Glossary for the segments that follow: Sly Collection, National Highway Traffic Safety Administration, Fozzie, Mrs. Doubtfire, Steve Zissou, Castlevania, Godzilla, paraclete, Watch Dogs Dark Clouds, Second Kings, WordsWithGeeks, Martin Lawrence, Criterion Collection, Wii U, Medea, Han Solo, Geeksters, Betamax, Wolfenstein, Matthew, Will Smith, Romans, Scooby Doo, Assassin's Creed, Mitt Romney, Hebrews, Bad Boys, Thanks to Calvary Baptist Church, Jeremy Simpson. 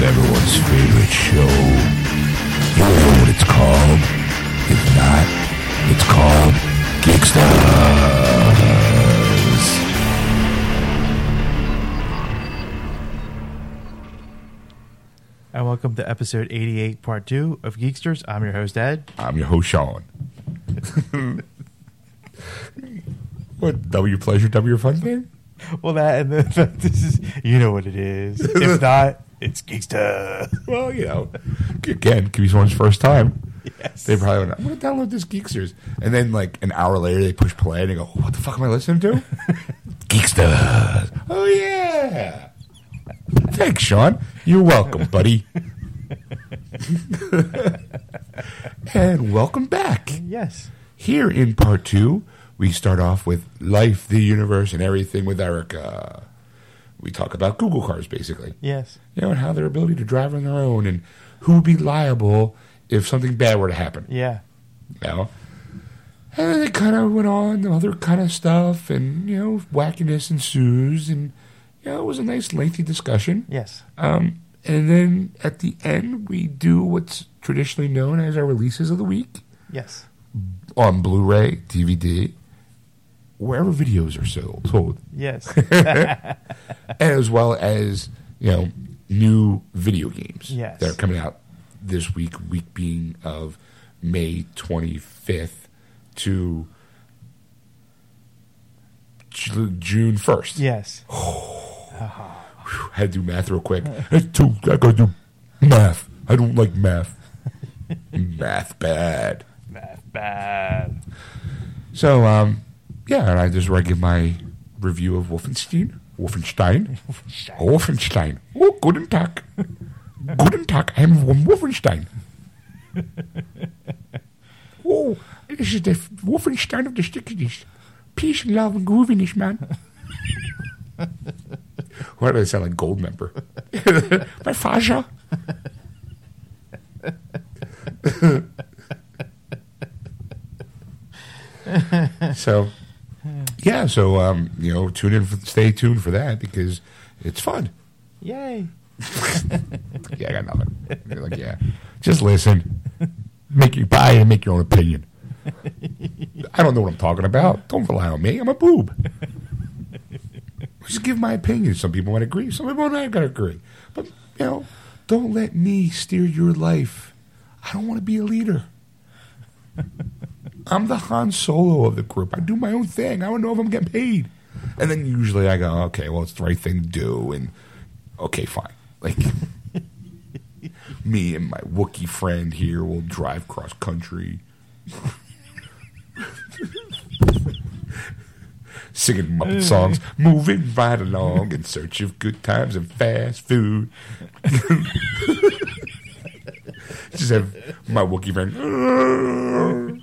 everyone's favorite show. You know what it's called? If not, it's called Geeksters. And welcome to episode 88, part 2 of Geeksters. I'm your host, Ed. I'm your host, Sean. What, W Pleasure, W Fun thing? Well, that and the, this is, you know what it is. If not, it's Geeksters. Well, you know, again, it could be someone's first time. Yes. They probably went, I'm going to download this Geeksters. And then, like, an hour later, they push play and they go, what the fuck am I listening to? Geeksters. Oh, yeah. Thanks, Sean. You're welcome, buddy. And welcome back. Yes. Here in part 2. We start off with life, the universe, and everything with Erica. We talk about Google cars, basically. Yes. You know, and how their ability to drive on their own and who would be liable if something bad were to happen. Yeah. You know? And then they kind of went on to other kind of stuff and, you know, wackiness ensues. And, you know, it was a nice, lengthy discussion. Yes. And then at the end, we do what's traditionally known as our releases of the week. Yes. On Blu-ray, DVD. Wherever videos are sold. Yes. As well as, you know, new video games that are coming out this week being of May 25th to June 1st. Yes. I had to do math real quick. I got to do math. I don't like math. Math bad. So, yeah, and I just want to give my review of Wolfenstein. Oh, guten Tag. Guten Tag, I'm from Wolfenstein. Oh, this is the Wolfenstein of the Stickies. Peace and love and grooviness, man. Why do I sound like Goldmember? My Fasha. So... yeah, so, you know, stay tuned for that because it's fun. Yay. Yeah, I got nothing. You're like, yeah, just listen. Make you buy and make your own opinion. I don't know what I'm talking about. Don't rely on me. I'm a boob. Just give my opinion. Some people might agree. Some people might not agree. But, you know, don't let me steer your life. I don't want to be a leader. I'm the Han Solo of the group. I do my own thing. I don't know if I'm getting paid. And then usually I go, okay, well, it's the right thing to do. And, okay, fine. Like, me and my Wookiee friend here will drive cross-country. Singing Muppet songs. Moving right along in search of good times and fast food. Just have my Wookiee friend...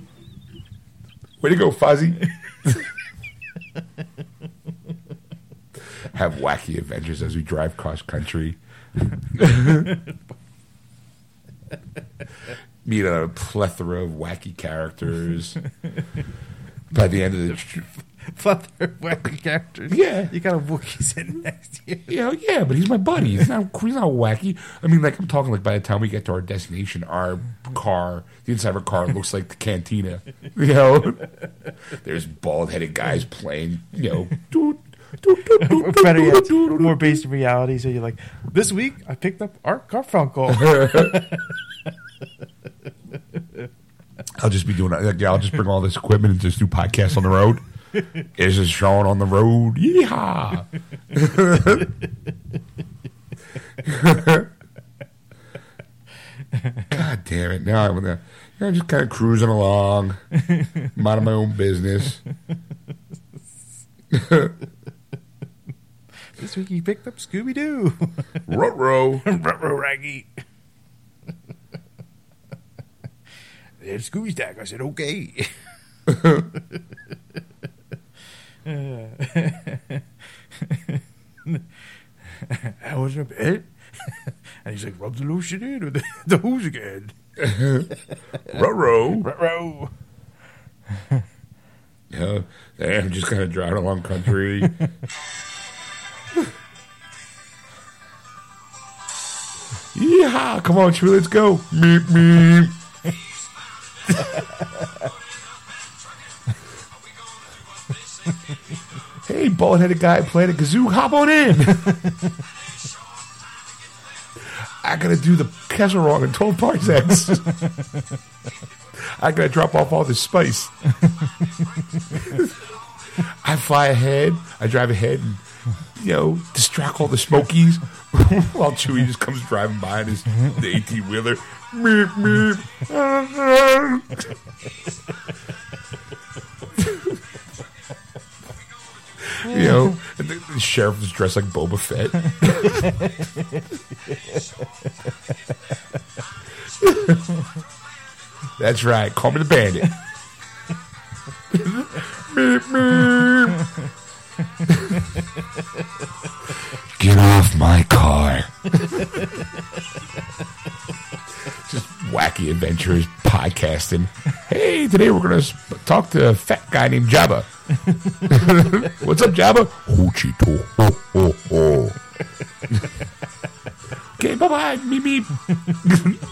way to go, Fozzie. Have wacky adventures as we drive cross-country. Meet a plethora of wacky characters. By the end of the... plethora of wacky characters? Yeah. You got a Wookiee sitting next to you. Yeah, but he's my buddy. He's not wacky. I mean, like, I'm talking like by the time we get to our destination, our car... the inside of a car looks like the cantina. You know? There's bald-headed guys playing, you know. More based in reality, so you're like, this week I picked up Art Garfunkel. I'll just bring all this equipment and just do podcasts on the road. This is Sean on the road. Yeehaw! God damn it. Now I'm gonna, you know, just kind of cruising along. I'm out of my own business. This week he picked up Scooby Doo. Ruh-roh. Ruh-roh Raggy. They had Scooby Stack. I said, okay. I was in bed. And he's like, rub the lotion in with the hose again. Ruh-roh. Ruh-roh. Yeah, I'm just kind of driving along country. Yeehaw! Come on, Chewie, let's go. Meep, meep. Hey, bald-headed guy playing a kazoo, hop on in. I gotta do the Kessel Run in 12 parsecs. I gotta drop off all this spice. I fly ahead. I drive ahead and, you know, distract all the Smokies while Chewie just comes driving by in his 18-wheeler. Meep, meep. You know, and the sheriff is dressed like Boba Fett. That's right. Call me the bandit. Meep, meep. Get off my car. Just wacky adventures podcasting. Hey, today we're going to talk to a fat guy named Jabba. What's up, Jabba? Oh, Chito. Oh, oh, oh. Okay, bye-bye. Meep, meep.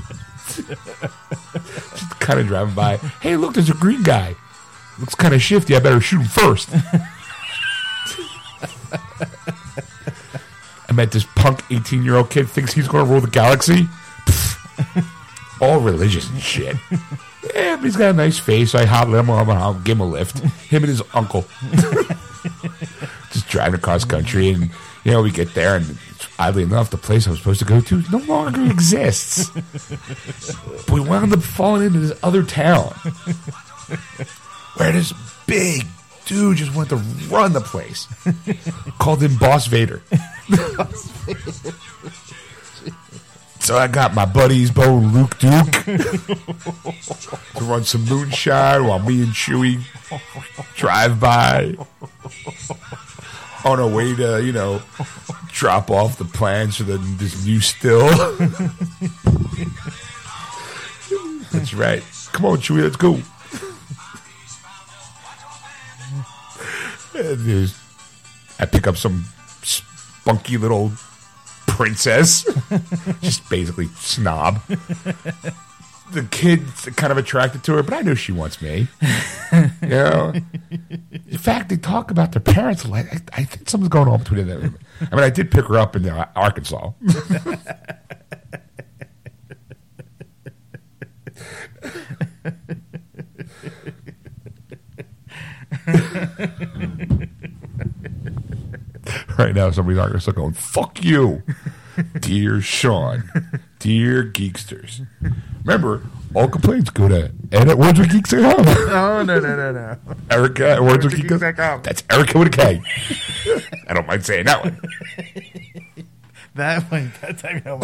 Just kind of driving by. Hey, look, there's a green guy. Looks kind of shifty. I better shoot him first. I met this punk 18-year-old kid thinks he's going to rule the galaxy. All religious and shit. Yeah, but he's got a nice face. So I hobble him on, I'll give him a lift. Him and his uncle. Just driving across country. And, you know, we get there. And oddly enough, the place I was supposed to go to no longer exists. But we wound up falling into this other town where this big dude just wanted to run the place. Called him Boss Vader. Boss Vader. So I got my buddies, Bo Luke Duke, to run some moonshine while me and Chewie drive by on our way to, you know, drop off the plans for this new still. That's right. Come on, Chewie, let's go. I pick up some spunky little princess. Just basically snob. The kid's kind of attracted to her, but I know she wants me. You know? In fact, they talk about their parents. I think something's going on between them. I mean, I did pick her up in Arkansas. Right now, somebody's not going to start going, fuck you, dear Sean, dear Geeksters. Remember, all complaints go to Ed at WordsWithGeeks.com. Oh, no. Erica at WordsWithGeeks.com. That's Erica with a K. I don't mind saying that one. That one. That's I know.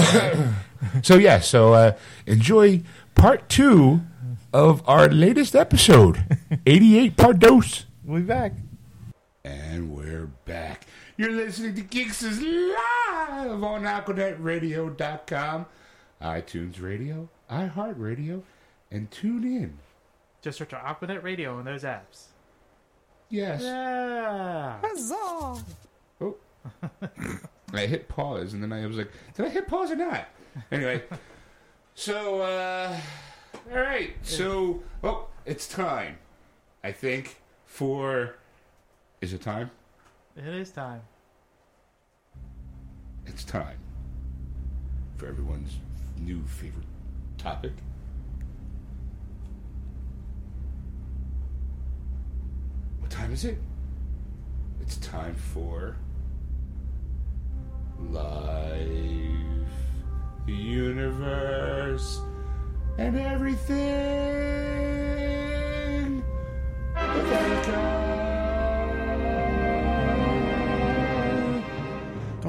So enjoy part 2 of our latest episode, 88 part dose. We'll be back. And we're back. You're listening to Geeksters live on AquanetRadio.com, iTunes Radio, iHeartRadio, and tune in. Just search for Aquanet Radio on those apps. Yes. Yeah. Huzzah. Oh. I hit pause, and then I was like, did I hit pause or not? Anyway. So, all right. So, it's time, I think, for... Is it time? It is time. It's time for everyone's new favorite topic. What time is it? It's time for Life, the Universe, and Everything.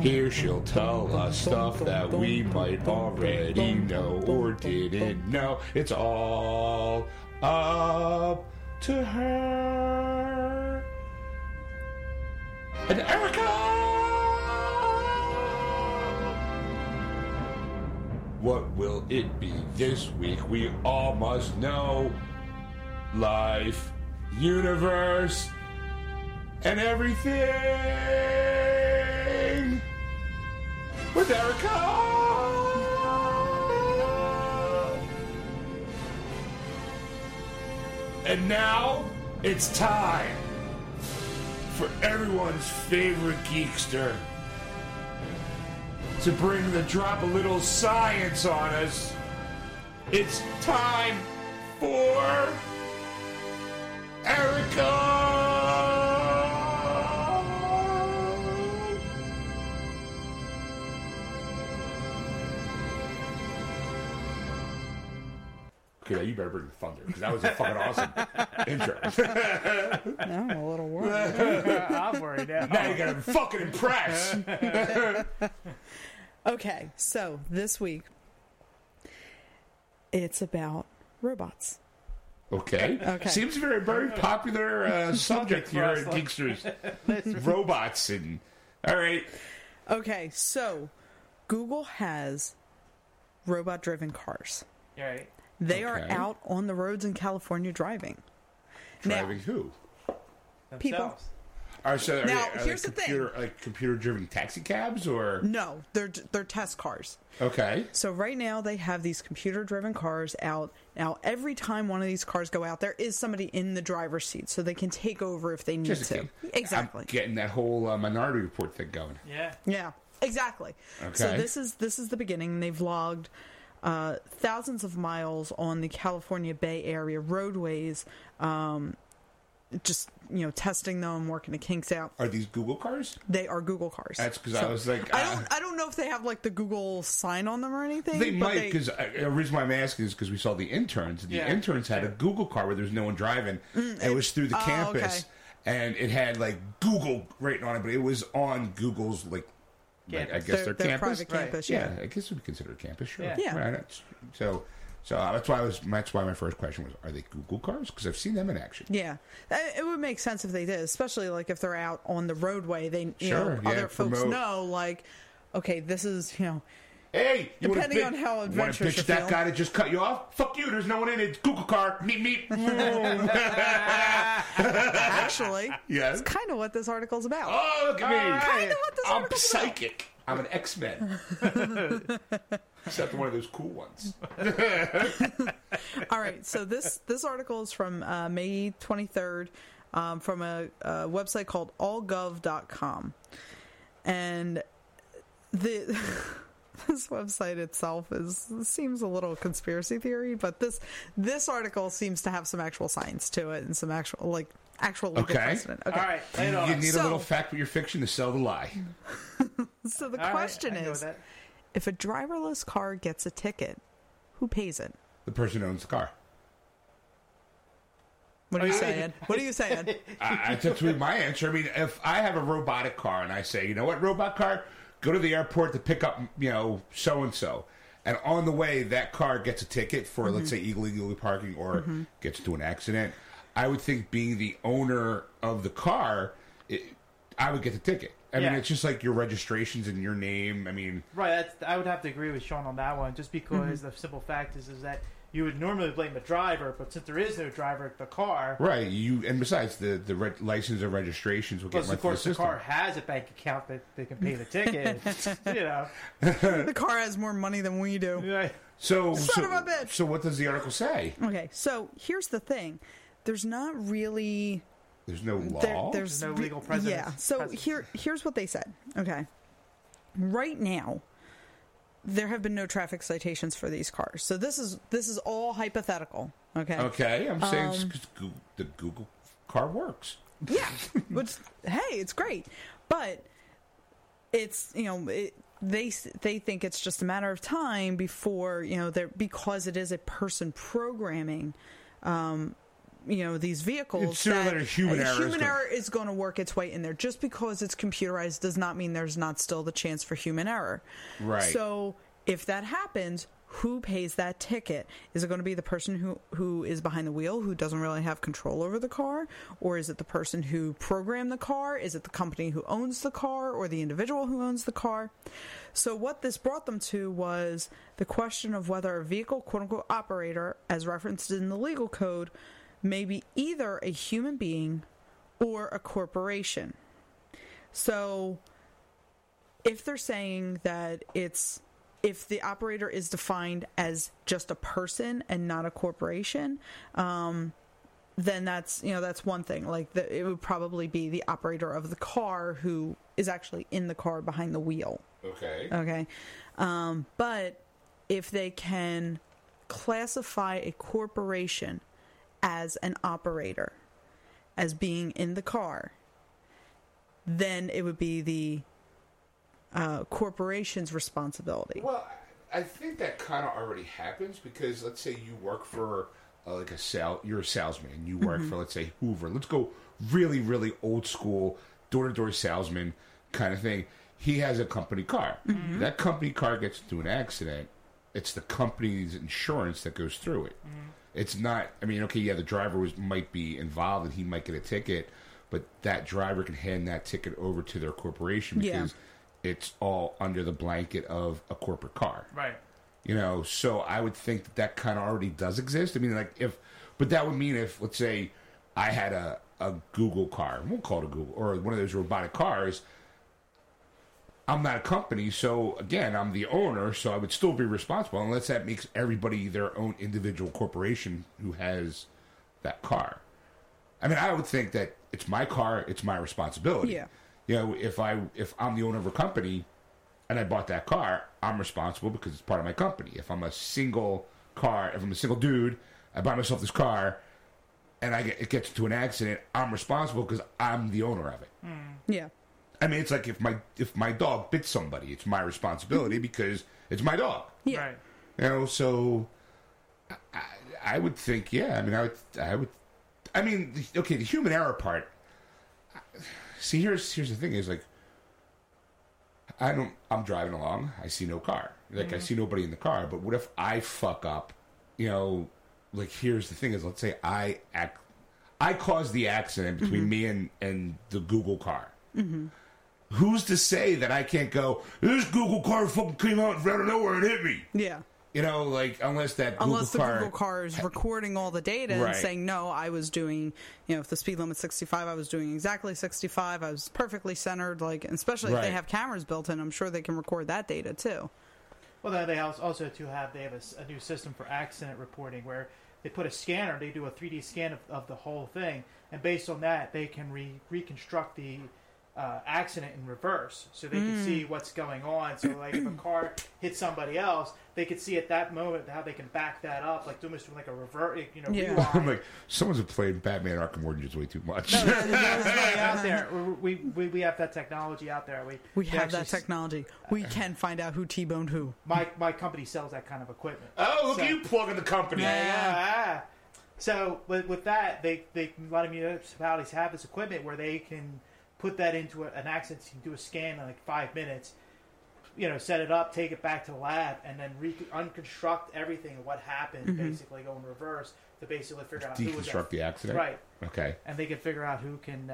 Here she'll tell us stuff that we might already know or didn't know. It's all up to her. And Erica! What will it be this week? We all must know. Life, universe, and everything. With Erica! And now, it's time for everyone's favorite geekster to bring the drop a little science on us. It's time for Erica! Okay, you better bring the thunder, because that was a fucking awesome intro. Now I'm a little worried. I'm worried now. Now you gotta fucking impress! Okay, so this week, it's about robots. Okay. Seems a very popular subject here at Geeksters. Robots and... All right. Okay, so Google has robot-driven cars. All right. They are out on the roads in California driving. Driving who? Themselves. People. Here's the thing. Like computer-driven taxi cabs, or no? They're test cars. Okay. So right now they have these computer-driven cars out. Now every time one of these cars go out, there is somebody in the driver's seat, so they can take over if they need to. Exactly. I'm getting that whole Minority Report thing going. Yeah. Yeah. Exactly. Okay. So this is the beginning. They've logged thousands of miles on the California Bay Area roadways. Just, you know, testing them, working the kinks out. Are these Google cars? They are Google cars. That's because I was like... I don't know if they have, like, the Google sign on them or anything. They might, because the reason why I'm asking is because we saw the interns. The interns had a Google car where there was no one driving. It was through the campus. Okay. And it had, like, Google written on it, but it was on Google's, like... Campus. Like, I guess their campus. Private campus, right. Yeah, I guess it would be considered a campus, sure. Yeah. Right. So that's why my first question was, are they Google cars? Because I've seen them in action. Yeah, it would make sense if they did, especially like if they're out on the roadway. Other folks know, like, okay, this is, you know. Hey, you depending on how adventurous you feel. Want to bitch that guy that just cut you off? Fuck you! There's no one in it. It's Google car. Meep meep. Actually, yes, it's kind of what this article's about. Oh, look at me! Kind of what this article's about. I'm psychic. I'm an X-Men. Except one of those cool ones. All right. So this article is from May 23rd from a website called allgov.com. And this website itself seems a little conspiracy theory, but this article seems to have some actual science to it and some actual legal precedent. Okay. All right. You need a little fact with your fiction to sell the lie. So the question is, if a driverless car gets a ticket, who pays it? The person who owns the car. What are you saying? That's my answer. I mean, if I have a robotic car and I say, you know what, robot car, go to the airport to pick up, you know, so-and-so. And on the way, that car gets a ticket for, let's say, illegally parking or gets into an accident. I would think being the owner of the car, I would get the ticket. I mean, it's just like your registrations and your name. I mean... Right, I would have to agree with Sean on that one, just because the simple fact is that you would normally blame the driver, but since there is no driver, the car... Right, and besides, the license or registrations will get run through the system. Of course, the car has a bank account that they can pay the ticket, you know. The car has more money than we do. Right. Son of a bitch! So what does the article say? Okay, so here's the thing. There's not really... There's no law. There's no legal precedent. Yeah. So here's what they said. Okay. Right now, there have been no traffic citations for these cars. So this is all hypothetical. Okay. Okay. I'm saying it's because the Google car works. Yeah. Which, hey, it's great, but it's, you know, they think it's just a matter of time before, you know, because it is a person programming. You know, these vehicles, it's that a human error is going to work its way in there. Just because it's computerized does not mean there's not still the chance for human error. Right. So if that happens, who pays that ticket? Is it going to be the person who is behind the wheel, who doesn't really have control over the car? Or is it the person who programmed the car? Is it the company who owns the car, or the individual who owns the car? So what this brought them to was the question of whether a vehicle, quote-unquote, operator, as referenced in the legal code, maybe either a human being or a corporation. So if they're saying that if the operator is defined as just a person and not a corporation, then that's, you know, that's one thing. Like, it would probably be the operator of the car who is actually in the car behind the wheel. Okay. Okay. But if they can classify a corporation as an operator, as being in the car, then it would be the corporation's responsibility. Well, I think that kind of already happens, because let's say you work for you're a salesman and you work for, let's say, Hoover. Let's go really, really old school, door-to-door salesman kind of thing. He has a company car. Mm-hmm. That company car gets into an accident. It's the company's insurance that goes through it. Mm-hmm. It's not, I mean, okay, yeah, the driver might be involved and he might get a ticket, but that driver can hand that ticket over to their corporation because it's all under the blanket of a corporate car. Right. You know, so I would think that kind of already does exist. I mean, but that would mean if, let's say, I had a Google car, we'll call it a Google, or one of those robotic cars, I'm not a company, so again, I'm the owner, so I would still be responsible, unless that makes everybody their own individual corporation who has that car. I mean, I would think that it's my car, it's my responsibility. Yeah. You know, if I'm the owner of a company and I bought that car, I'm responsible because it's part of my company. If I'm a single dude, I buy myself this car, and it gets into an accident, I'm responsible because I'm the owner of it. Mm. Yeah. I mean, it's like if my dog bit somebody, it's my responsibility because it's my dog. Yeah. Right. You know, so I would think, yeah. I mean, okay, the human error part. See, here's the thing is, like, I'm driving along, I see no car. Like, I see nobody in the car, but what if I fuck up? You know, like, here's the thing is, let's say I caused the accident between me and the Google car. Mm-hmm. Who's to say that I can't go, this Google car fucking came out out of nowhere and hit me? Yeah. You know, like, Google car is recording all the data and saying, no, I was doing, you know, if the speed limit's 65, I was doing exactly 65, I was perfectly centered, like, especially if they have cameras built in, I'm sure they can record that data, too. Well, they also, too, have a new system for accident reporting where they put a scanner, they do a 3D scan of the whole thing, and based on that, they can reconstruct the accident in reverse, so they can see what's going on. So, like, if a car hits somebody else, they could see at that moment how they can back that up, like almost like a reverse, you know. Yeah. I'm like, someone's playing Batman Arkham Origins way too much. No, there's really out there. We have that technology out there. We have that technology. We can find out who T-boned who. My company sells that kind of equipment. Oh, look at you plugging the company. Yeah. So with that, they a lot of municipalities have this equipment where they can put that into an accident, you can do a scan in like 5 minutes, you know, set it up, take it back to the lab, and then unconstruct everything and what happened, basically go in reverse to basically figure out who was at fault. Deconstruct the accident? Right. Okay. And they can figure out who can,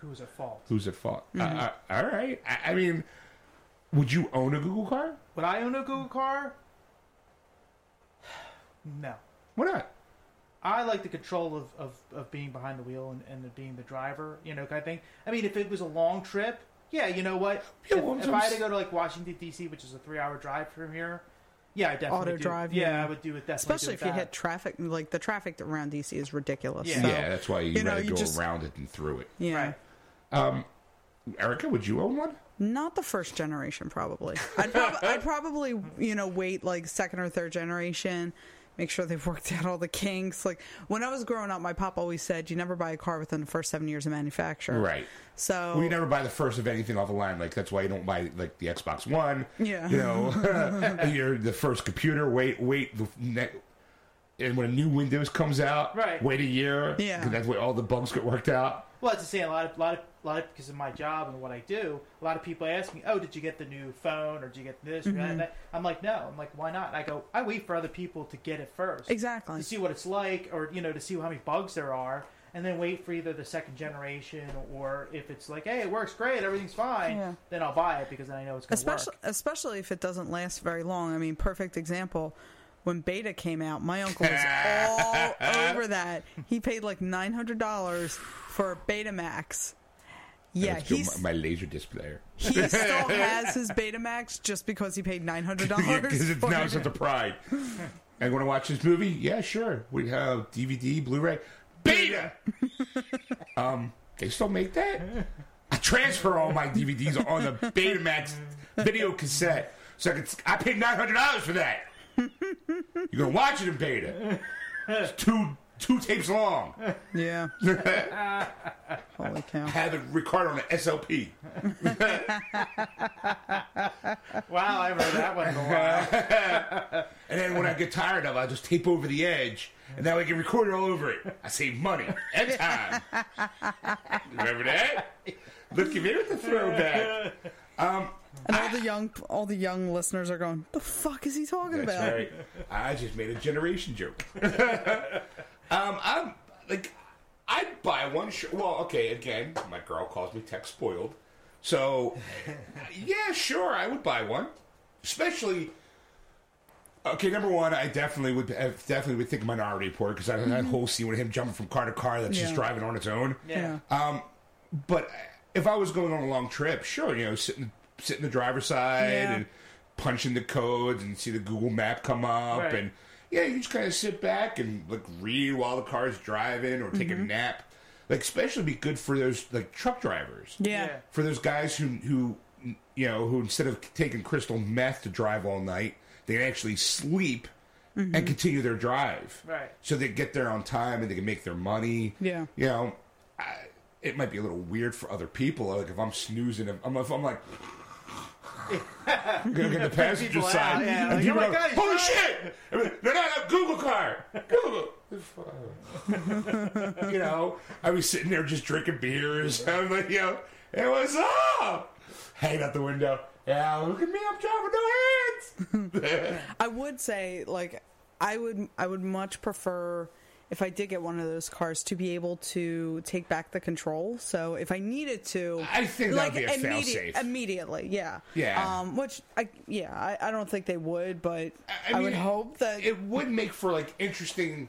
who's at fault. Who's at fault. Mm-hmm. All right. I mean, would you own a Google car? Would I own a Google car? No. Why not? I like the control of being behind the wheel and being the driver, you know, kind of thing. I mean, if it was a long trip, yeah, you know what? Yeah, if I had to go to, like, Washington, D.C., which is a 3-hour drive from here, yeah, I definitely auto drive. Yeah, I would do it. Especially if you hit traffic. Like, the traffic around D.C. is ridiculous. Yeah, so, yeah, that's why you rather go around it than through it. Yeah. Right. Erica, would you own one? Not the first generation, probably. I'd probably, you know, wait, like, second or third generation. Make sure they've worked out all the kinks. Like, when I was growing up, my pop always said, you never buy a car within the first 7 years of manufacture. Right. So... well, you never buy the first of anything off the line. Like, that's why you don't buy, like, the Xbox One. Yeah. You know, you're the first computer. Wait. And when a new Windows comes out, wait a year. Yeah. Because that's where all the bugs get worked out. Well, as I say, a lot of because of my job and what I do, a lot of people ask me, "Oh, did you get the new phone, or did you get this?" Or that? I'm like, "No." I'm like, "Why not?" I go, "I wait for other people to get it first, exactly, to see what it's like, or, you know, to see how many bugs there are, and then wait for either the second generation, or if it's like, hey, it works great, everything's fine, then I'll buy it because then I know it's going to work." Especially if it doesn't last very long. I mean, perfect example. When Beta came out, my uncle was all over that. He paid like $900 for Betamax. Yeah, he's my laser disc player. He still has his Betamax just because he paid $900. Yeah, because it's now such a pride. I want to watch this movie. Yeah, sure. We have DVD, Blu-ray. beta. They still make that? I transfer all my DVDs on the Betamax video cassette. So I paid $900 for that. You're gonna watch it in beta. It's two tapes long. Yeah. Holy cow. I had to record on an SLP. Wow, I remember that one in a while. And then when I get tired of it, I just tape over the edge, and now I can record it all over it. I save money and time. Remember that? Look at me with the throwback. And all the young listeners are going, the fuck is he talking about? That's right. I just made a generation joke. I'd buy one shirt. Well, okay, again, my girl calls me tech spoiled. So, yeah, sure, I would buy one. Especially, okay, number one, I definitely would think Minority Report, because I had that whole scene with him jumping from car to car that's just driving on its own. Yeah. But if I was going on a long trip, sure, you know, sit in the driver's side and punch in the codes and see the Google map come up. Right. And, yeah, you just kind of sit back and, like, read while the car's driving or take a nap. Like, especially be good for those, like, truck drivers. Yeah. For those guys who instead of taking crystal meth to drive all night, they actually sleep and continue their drive. Right. So they get there on time and they can make their money. Yeah. You know, it might be a little weird for other people. Like, if I'm snoozing, if I'm like... I'm gonna get the passenger side. Yeah, and people are like, holy shit! I mean, no, Google car! Google! You know, I was sitting there just drinking beers. I was like, yo, hey, what's up? Hanging out the window. Yeah, look at me, I'm driving no hands! I would say, like, I would much prefer, if I did get one of those cars, to be able to take back the control. So if I needed to... I think that would be a fail-safe. Immediately, yeah. Yeah. I don't think they would, but I would hope that... It would make for, like, interesting...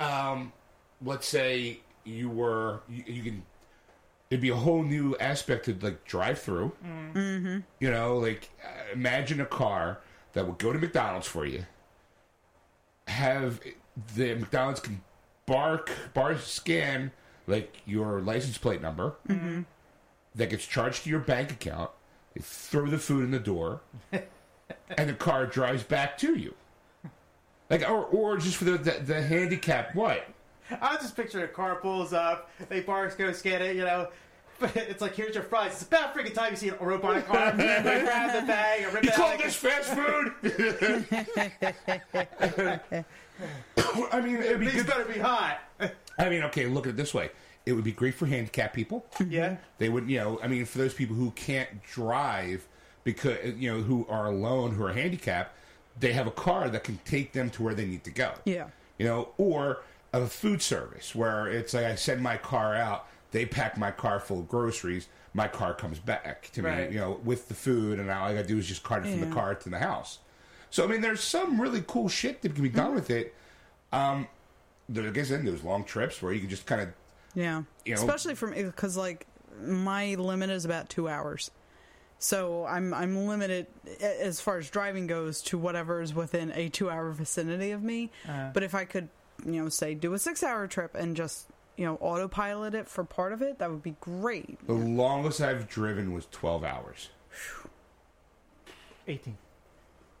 let's say you were... You can... It'd be a whole new aspect of, like, drive-through. Mm-hmm. You know, like, imagine a car that would go to McDonald's for you, have... The McDonald's can scan like your license plate number that gets charged to your bank account. They throw the food in the door, and the car drives back to you. Like or just for the handicap what? I was just picturing a car pulls up, they go scan it, you know. But it's like, here's your fries. It's about freaking time you see a robotic arm. Grab the bag. Rip you call this fast food? I mean, it'd be good. These better be hot. I mean, okay, look at it this way. It would be great for handicapped people. Yeah. They would, you know, I mean, for those people who can't drive because, you know, who are alone, who are handicapped, they have a car that can take them to where they need to go. Yeah. You know, or a food service where it's like I send my car out. They pack my car full of groceries. My car comes back to me, you know, with the food, and all I got to do is just cart it from the car to the house. So, I mean, there's some really cool shit that can be done with it. I guess then there's long trips where you can just kind of, you know, especially from because like my limit is about 2 hours, so I'm limited as far as driving goes to whatever is within a 2 hour vicinity of me. But if I could, you know, say do a 6 hour trip and just. You know, autopilot it for part of it. That would be great. The longest I've driven was 12 hours. 18.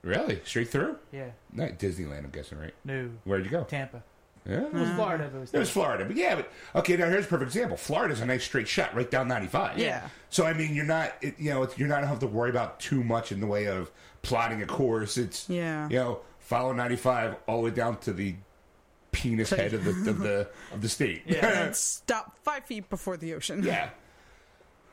Really? Straight through? Yeah. Not Disneyland, I'm guessing, right? No. Where'd you go? Tampa. Yeah. It was Florida. It was Florida. But yeah, but okay, now here's a perfect example. Florida's a nice straight shot right down 95. Yeah. So, I mean, you're not going to have to worry about too much in the way of plotting a course. It's, you know, follow 95 all the way down to the penis head of the state. Yeah. And stop 5 feet before the ocean. Yeah.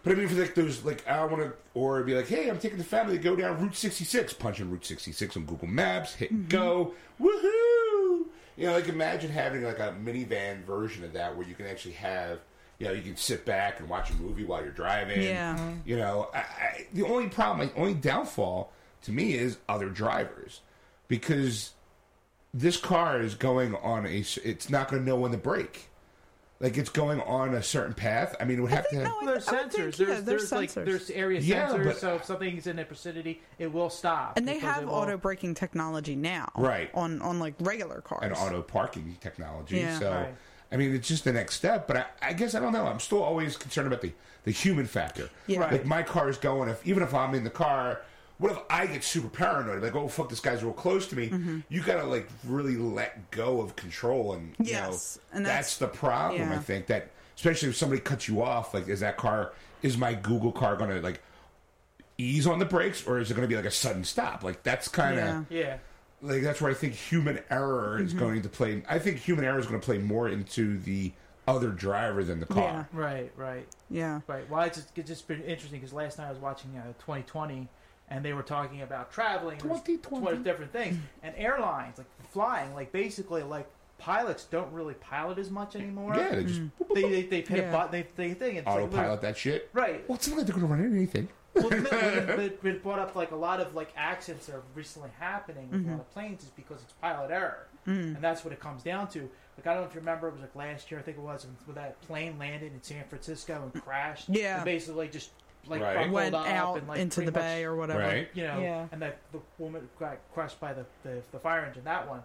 But I mean, for like those, like, I want to, or be like, hey, I'm taking the family to go down Route 66, punching Route 66 on Google Maps, hit go, woohoo! You know, like, imagine having, like, a minivan version of that where you can actually have, you know, you can sit back and watch a movie while you're driving. Yeah. You know, the only problem, the only downfall to me is other drivers. Because... This car is going on a... It's not going to know when to brake. Like, it's going on a certain path. I mean, it would have to... No, there's sensors. There's sensors. Like, there's area sensors, but, so if something's in the vicinity, it will stop. And they have auto braking technology now. Right. On, like, regular cars. And auto parking technology. Yeah. So, right. I mean, it's just the next step, but I guess I don't know. I'm still always concerned about the human factor. Yeah. Right. Like, my car is going, even if I'm in the car, what if I get super paranoid? Like, oh, fuck, this guy's real close to me. Mm-hmm. You got to, like, really let go of control. And, yes. you know, and that's the problem, yeah. I think. That especially if somebody cuts you off, like, is my Google car going to, like, ease on the brakes, or is it going to be, like, a sudden stop? Like, that's kind of... Yeah. yeah. Like, that's where I think human error is mm-hmm. going to play. I think human error is going to play more into the other driver than the car. Yeah. Right, right. Yeah. Right. Well, it's just been interesting because last night I was watching 2020, and they were talking about traveling. 2020. Different things. And airlines, like flying, like basically, like pilots don't really pilot as much anymore. Yeah, they just... Mm-hmm. They pick yeah. They think. It's autopilot like, that shit. Right. Well, it's not like they're going to run into anything. Well, it's been brought up like a lot of like accidents are recently happening with mm-hmm. a lot of planes is because it's pilot error, mm-hmm. and that's what it comes down to. Like, I don't know if you remember, it was like last year, I think it was, when that plane landed in San Francisco and crashed. Yeah, and basically just like right. went up out and, like, into the bay or whatever. Right. You know, yeah. and that the woman got crushed by the fire engine. That one.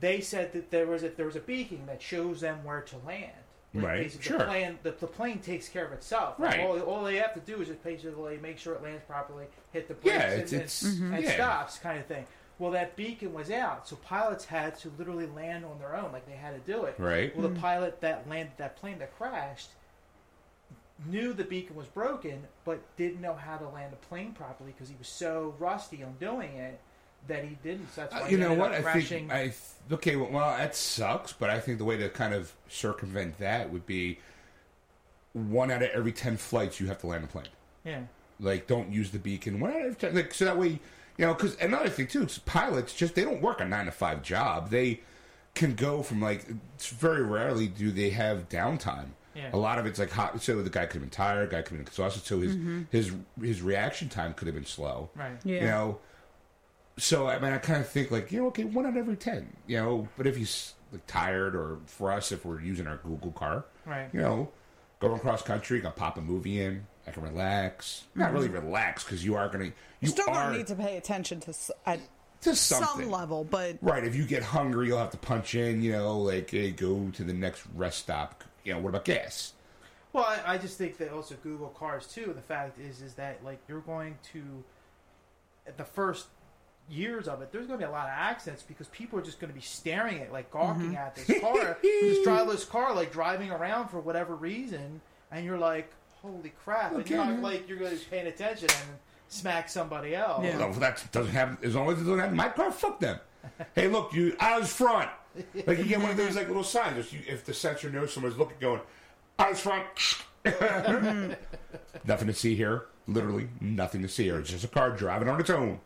They said that there was a beacon that shows them where to land. Right, sure. The plane takes care of itself. Right. Like, all they have to do is just basically make sure it lands properly, hit the brakes, and stops, kind of thing. Well, that beacon was out, so pilots had to literally land on their own. Like, they had to do it. Right. Well, mm-hmm. the pilot that landed that plane that crashed knew the beacon was broken, but didn't know how to land a plane properly because he was so rusty on doing it. That he didn't. So that's why you know what? Well, that sucks. But I think the way to kind of circumvent that would be 1 out of every 10 flights you have to land a plane. Yeah. Like, don't use the beacon. 1 out of 10. Like, so that way, you know. Because another thing too, pilots just they don't work a 9-to-5 job. They can go from like very rarely do they have downtime. Yeah. A lot of it's like hot. So the guy could have been tired. Guy could have been exhausted. So his reaction time could have been slow. Right. Yeah. You know. So, I mean, I kind of think, like, you know, okay, 1 out of every 10, you know, but if he's like, tired, or for us, if we're using our Google car, right? You know, going cross country, I'll pop a movie in, I can relax. Mm-hmm. Not really relax, because you are going to... You're still going to need to pay attention to something. Some level, but... Right, if you get hungry, you'll have to punch in, you know, like, hey, go to the next rest stop. You know, what about gas? Well, I just think that also Google cars, too, the fact is that, like, you're going to... At the first... years of it, there's going to be a lot of accidents because people are just going to be staring at, like, gawking mm-hmm. at this car, this driverless car, like, driving around for whatever reason, and you're like, holy crap, okay. and you're not, like, you're going to be paying attention and smack somebody else. Yeah. No, that doesn't happen. As long as it doesn't happen, my car, fuck them. Hey, look, you, I was front. Like, you get one of those, like, little signs. If the sensor knows someone's looking, going, I was front. Nothing to see here. Literally, nothing to see here. It's just a car driving on its own.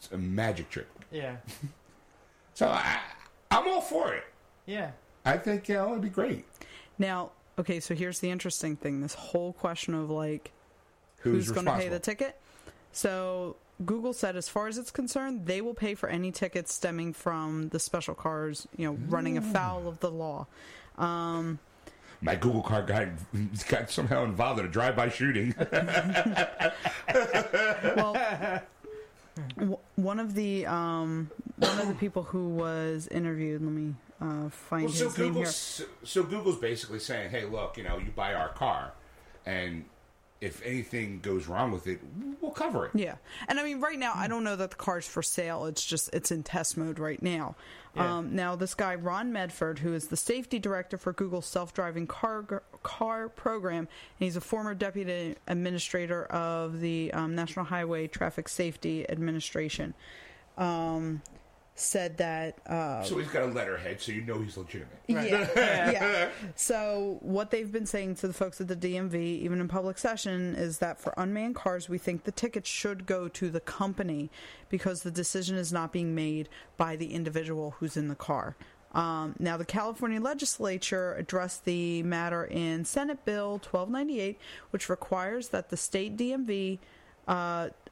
It's a magic trick. Yeah. So I'm all for it. Yeah. I think, yeah, it'd be great. Now, okay, so here's the interesting thing. This whole question of, like, who's going to pay the ticket. So Google said, as far as it's concerned, they will pay for any tickets stemming from the special cars, you know, running afoul of the law. My Google car guy got somehow involved in a drive-by shooting. Well... One of the people who was interviewed, let me find his name here. So Google's basically saying, hey, look, you know, you buy our car, and if anything goes wrong with it, we'll cover it. Yeah. And I mean, right now, I don't know that the car's for sale. It's just, it's in test mode right now. Yeah. Now, this guy, Ron Medford, who is the safety director for Google's self-driving car program, and he's a former deputy administrator of the National Highway Traffic Safety Administration, said that... so he's got a letterhead, so you know he's legitimate. Right? Yeah, yeah. So what they've been saying to the folks at the DMV, even in public session, is that for unmanned cars, we think the ticket should go to the company because the decision is not being made by the individual who's in the car. Now, the California legislature addressed the matter in Senate Bill 1298, which requires that the state DMV...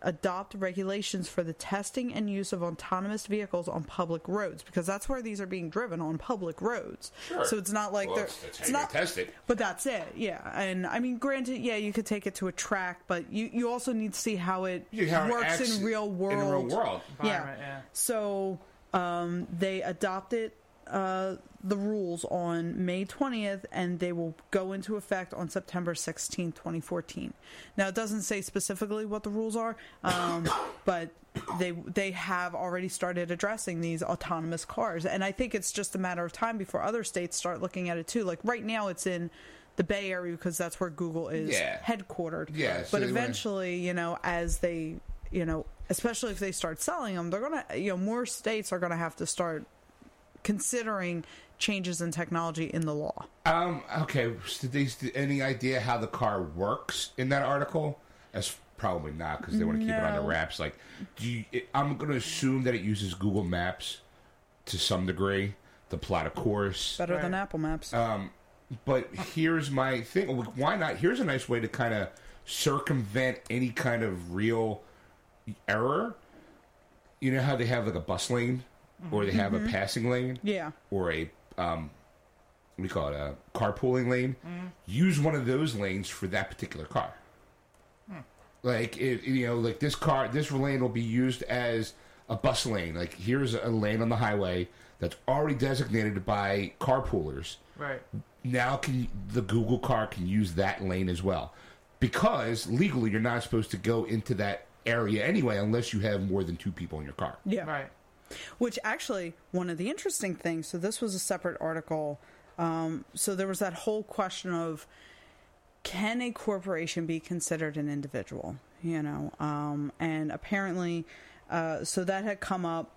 adopt regulations for the testing and use of autonomous vehicles on public roads, because that's where these are being driven, on public roads. Sure. So it's not like it's not tested. But that's it, yeah. And I mean, granted, yeah, you could take it to a track, but you also need to see how it works in real world. In the real world. Yeah. So they adopted the rules on May 20th, and they will go into effect on September 16, 2014. Now, it doesn't say specifically what the rules are, but they have already started addressing these autonomous cars. And I think it's just a matter of time before other states start looking at it, too. Like, right now, it's in the Bay Area because that's where Google is headquartered. Yeah, so but eventually, you know, as they, you know, especially if they start selling them, they're going to, you know, more states are going to have to start considering changes in technology in the law. Okay, so any idea how the car works in that article? That's probably not, because they want to keep it on the wraps. Like, I'm going to assume that it uses Google Maps to some degree to plot a course. Better than Apple Maps. But here's my thing. Why not? Here's a nice way to kind of circumvent any kind of real error. You know how they have, like, a bus lane? Or they have a passing lane, or a what do you call it, a carpooling lane. Use one of those lanes for that particular car. Like, it, you know, like this lane will be used as a bus lane. Like, here's a lane on the highway that's already designated by carpoolers. Right now, the Google car can use that lane as well, because legally you're not supposed to go into that area anyway unless you have more than two people in your car. Yeah, right. Which, actually, one of the interesting things, so this was a separate article, so there was that whole question of, can a corporation be considered an individual, you know, and apparently, so that had come up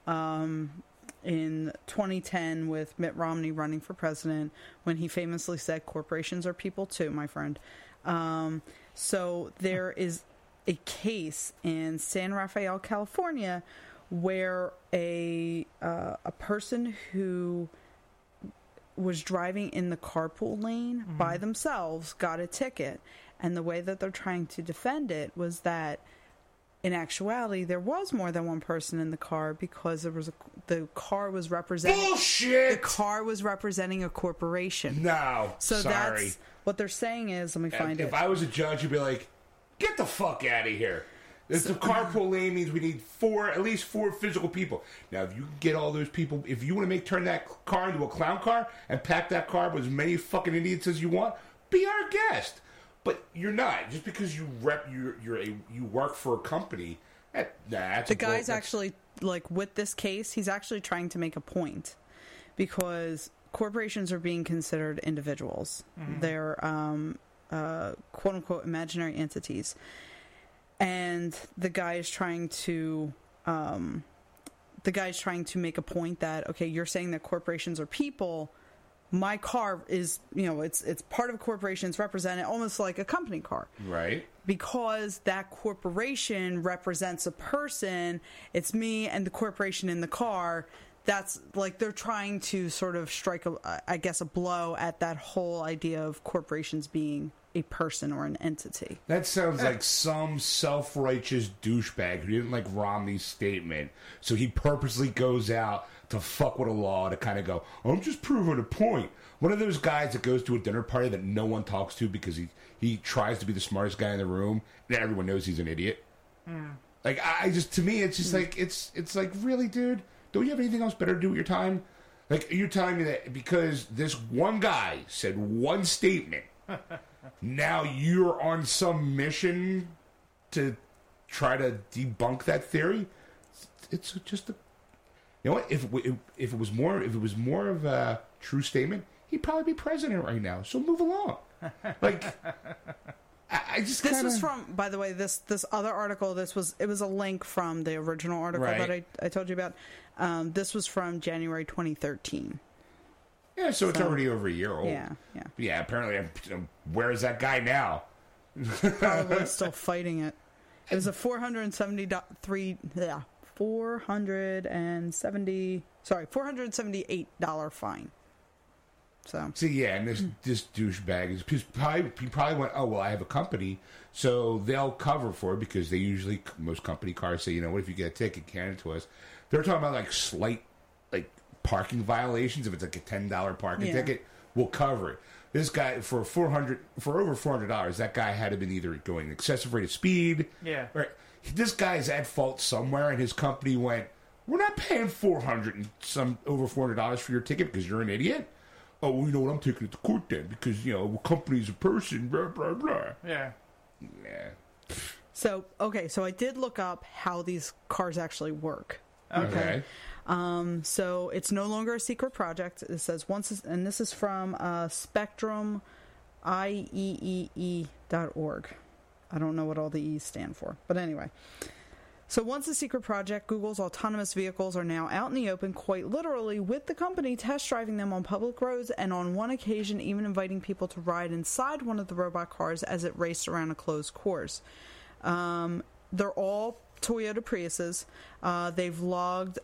in 2010 with Mitt Romney running for president, when he famously said, corporations are people too, my friend. So there is a case in San Rafael, California, where a person who was driving in the carpool lane by themselves got a ticket. And the way that they're trying to defend it was that, in actuality, there was more than one person in the car, because there was the car was representing... Bullshit! The car was representing a corporation. No, so sorry. That's what they're saying is... Let me find it. If I was a judge, you'd be like, get the fuck out of here. So, the carpool lane means we need at least four physical people. Now, if you get all those people, if you want to turn that car into a clown car and pack that car with as many fucking idiots as you want, be our guest. But you're not, just because you work for a company. That's the guy's actually, like, with this case, he's actually trying to make a point, because corporations are being considered individuals. They're quote unquote imaginary entities. And the guy is trying to make a point that, okay, you're saying that corporations are people. My car is, you know, it's part of a corporation. It's represented almost like a company car, right? Because that corporation represents a person. It's me and the corporation in the car. That's like they're trying to sort of strike a blow at that whole idea of corporations being a person or an entity. That sounds like some self-righteous douchebag who didn't like Romney's statement, so he purposely goes out to fuck with a law to kind of go, I'm just proving a point. One of those guys that goes to a dinner party that no one talks to because he tries to be the smartest guy in the room, and everyone knows he's an idiot. Like, it's like, really, dude? Don't you have anything else better to do with your time? Like, you're telling me that because this one guy said one statement, now you're on some mission to try to debunk that theory? It's just a... You know what? If it was more of a true statement, he'd probably be president right now. So move along. Like, I just kinda... This was from, by the way, this other article. It was a link from the original article that I told you about. This was from January 2013. Yeah, so it's already over a year old. Yeah. Yeah, apparently, where is that guy now? Probably still fighting it. It was a 478 fine. So and this douchebag is probably went, oh, well, I have a company, so they'll cover for it, because they usually, most company cars say, you know, what if you get a ticket, can it to us? They're talking about, like, slight, like, parking violations. If it's like a $10 parking ticket, we'll cover it. This guy for over $400. That guy had to been either going excessive rate of speed. Or this guy's at fault somewhere, and his company went, We're not paying $400 for your ticket because you're an idiot. Oh, well, you know what? I'm taking it to court then because, you know, a company's a person, blah, blah, blah. Yeah. Yeah. So, okay, so I did look up how these cars actually work. Okay. So it's no longer a secret project. It says once, and this is from spectrumiee.org. I don't know what all the E's stand for, but anyway. So once a secret project, Google's autonomous vehicles are now out in the open, quite literally, with the company test driving them on public roads and on one occasion even inviting people to ride inside one of the robot cars as it raced around a closed course. They're all Toyota Priuses. They've logged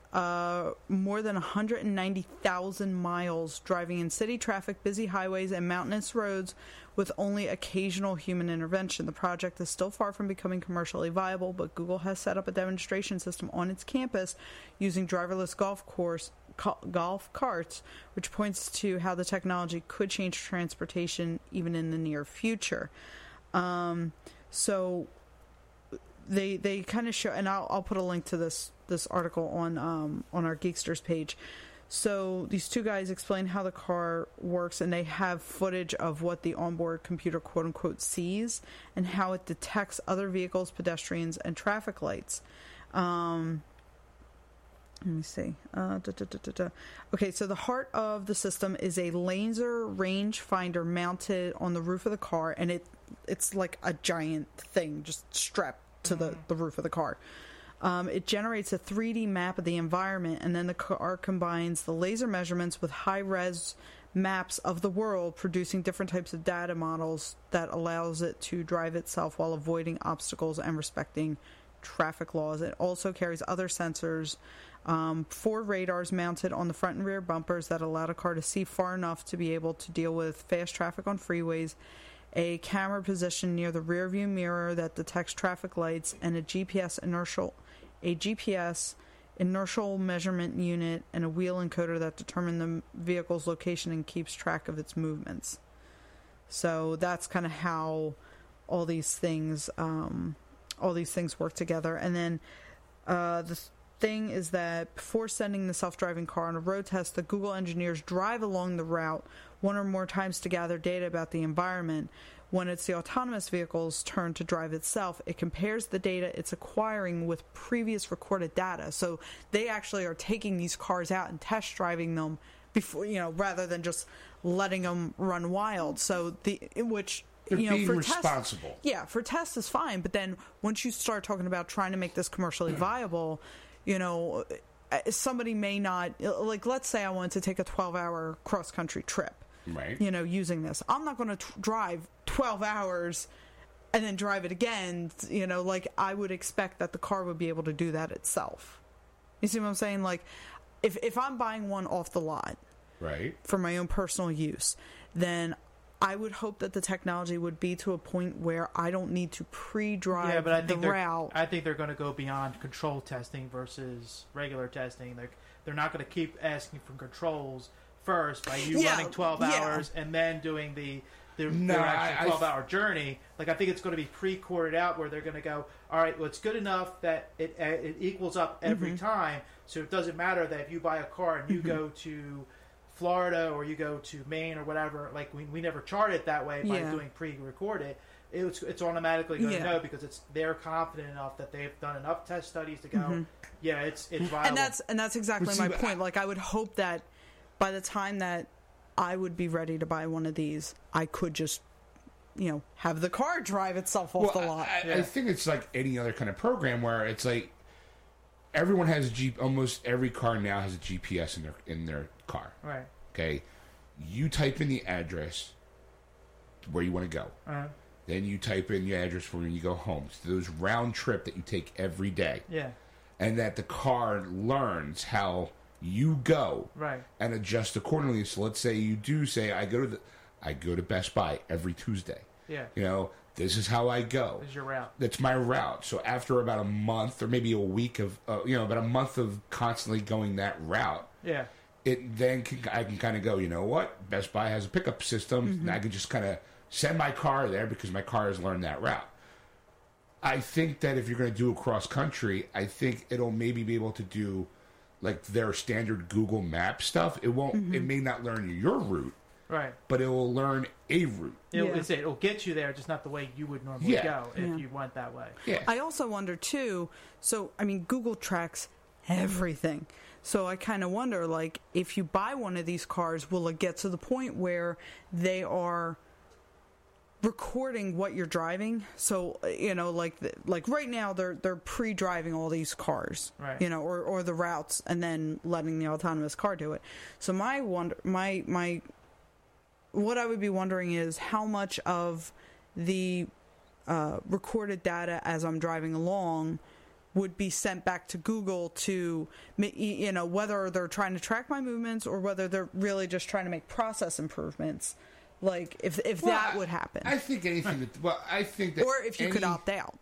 more than 190,000 miles driving in city traffic, busy highways, and mountainous roads with only occasional human intervention. The project is still far from becoming commercially viable, but Google has set up a demonstration system on its campus using driverless golf carts, which points to how the technology could change transportation even in the near future. So they kind of show, and I'll put a link to this article on our Geeksters page. So these two guys explain how the car works, and they have footage of what the onboard computer quote unquote sees and how it detects other vehicles, pedestrians, and traffic lights. Let me see. Okay, so the heart of the system is a laser range finder mounted on the roof of the car, and it's like a giant thing just strapped to the roof of the car. It generates a 3D map of the environment, and then the car combines the laser measurements with high-res maps of the world, producing different types of data models that allows it to drive itself while avoiding obstacles and respecting traffic laws. It also carries other sensors, 4 radars mounted on the front and rear bumpers that allow the car to see far enough to be able to deal with fast traffic on freeways, a camera positioned near the rearview mirror that detects traffic lights, and a GPS inertial measurement unit and a wheel encoder that determine the vehicle's location and keeps track of its movements. So that's kind of how all these things work together. And then the thing is that before sending the self-driving car on a road test, the Google engineers drive along the route one or more times to gather data about the environment. When it's the autonomous vehicle's turn to drive itself, it compares the data it's acquiring with previous recorded data. So they actually are taking these cars out and test driving them before, you know, rather than just letting them run wild. So they're being responsible. For tests is fine, but then once you start talking about trying to make this commercially viable, you know, somebody may not, like, let's say I want to take a 12-hour cross-country trip. Right. You know, using this. I'm not going to drive 12 hours and then drive it again. You know, like, I would expect that the car would be able to do that itself. You see what I'm saying? Like, if I'm buying one off the lot, right, for my own personal use, then I would hope that the technology would be to a point where I don't need to pre-drive the route. I think they're going to go beyond control testing versus regular testing. They're not going to keep asking for controls first by running 12 hours and then doing the 12-hour journey. Like, I think it's going to be pre-corded out where they're going to go, all right, well, it's good enough that it equals up every time, so it doesn't matter that if you buy a car and you go to Florida or you go to Maine or whatever, like we never chart it that way by doing pre-recorded. It's automatically going to know because they're confident enough that they've done enough test studies to go, it's viable. And that's exactly my point. Like, I would hope that by the time that I would be ready to buy one of these, I could just, you know, have the car drive itself off the lot. I think it's like any other kind of program where it's like everyone has almost every car now has a GPS in their car. Right. Okay. You type in the address where you want to go. Then you type in your address for when you go home. So those round trip that you take every day. Yeah. And that the car learns how you go. Right. And adjusts accordingly. So let's say you do say I go to Best Buy every Tuesday. Yeah. You know, this is how I go. This is your route. That's my route. So after about a month or maybe a week of, about a month of constantly going that route. Yeah. It then I can kind of go, you know what? Best Buy has a pickup system, and I can just kind of send my car there because my car has learned that route. I think that if you're going to do a cross country, I think it'll maybe be able to do like their standard Google Map stuff, it won't. Mm-hmm. It may not learn your route, right? But it will learn a route. It'll get you there, just not the way you would normally go if you went that way. Yeah. I also wonder too. So I mean, Google tracks everything. So I kind of wonder, like, if you buy one of these cars, will it get to the point where they are recording what you're driving? So, you know, like right now they're pre-driving all these cars, right, you know, or the routes, and then letting the autonomous car do it. So what I would be wondering is how much of the recorded data as I'm driving along would be sent back to Google to, you know, whether they're trying to track my movements or whether they're really just trying to make process improvements. Like, if that would happen. I think anything that... Well, I think that... Or if you could opt out.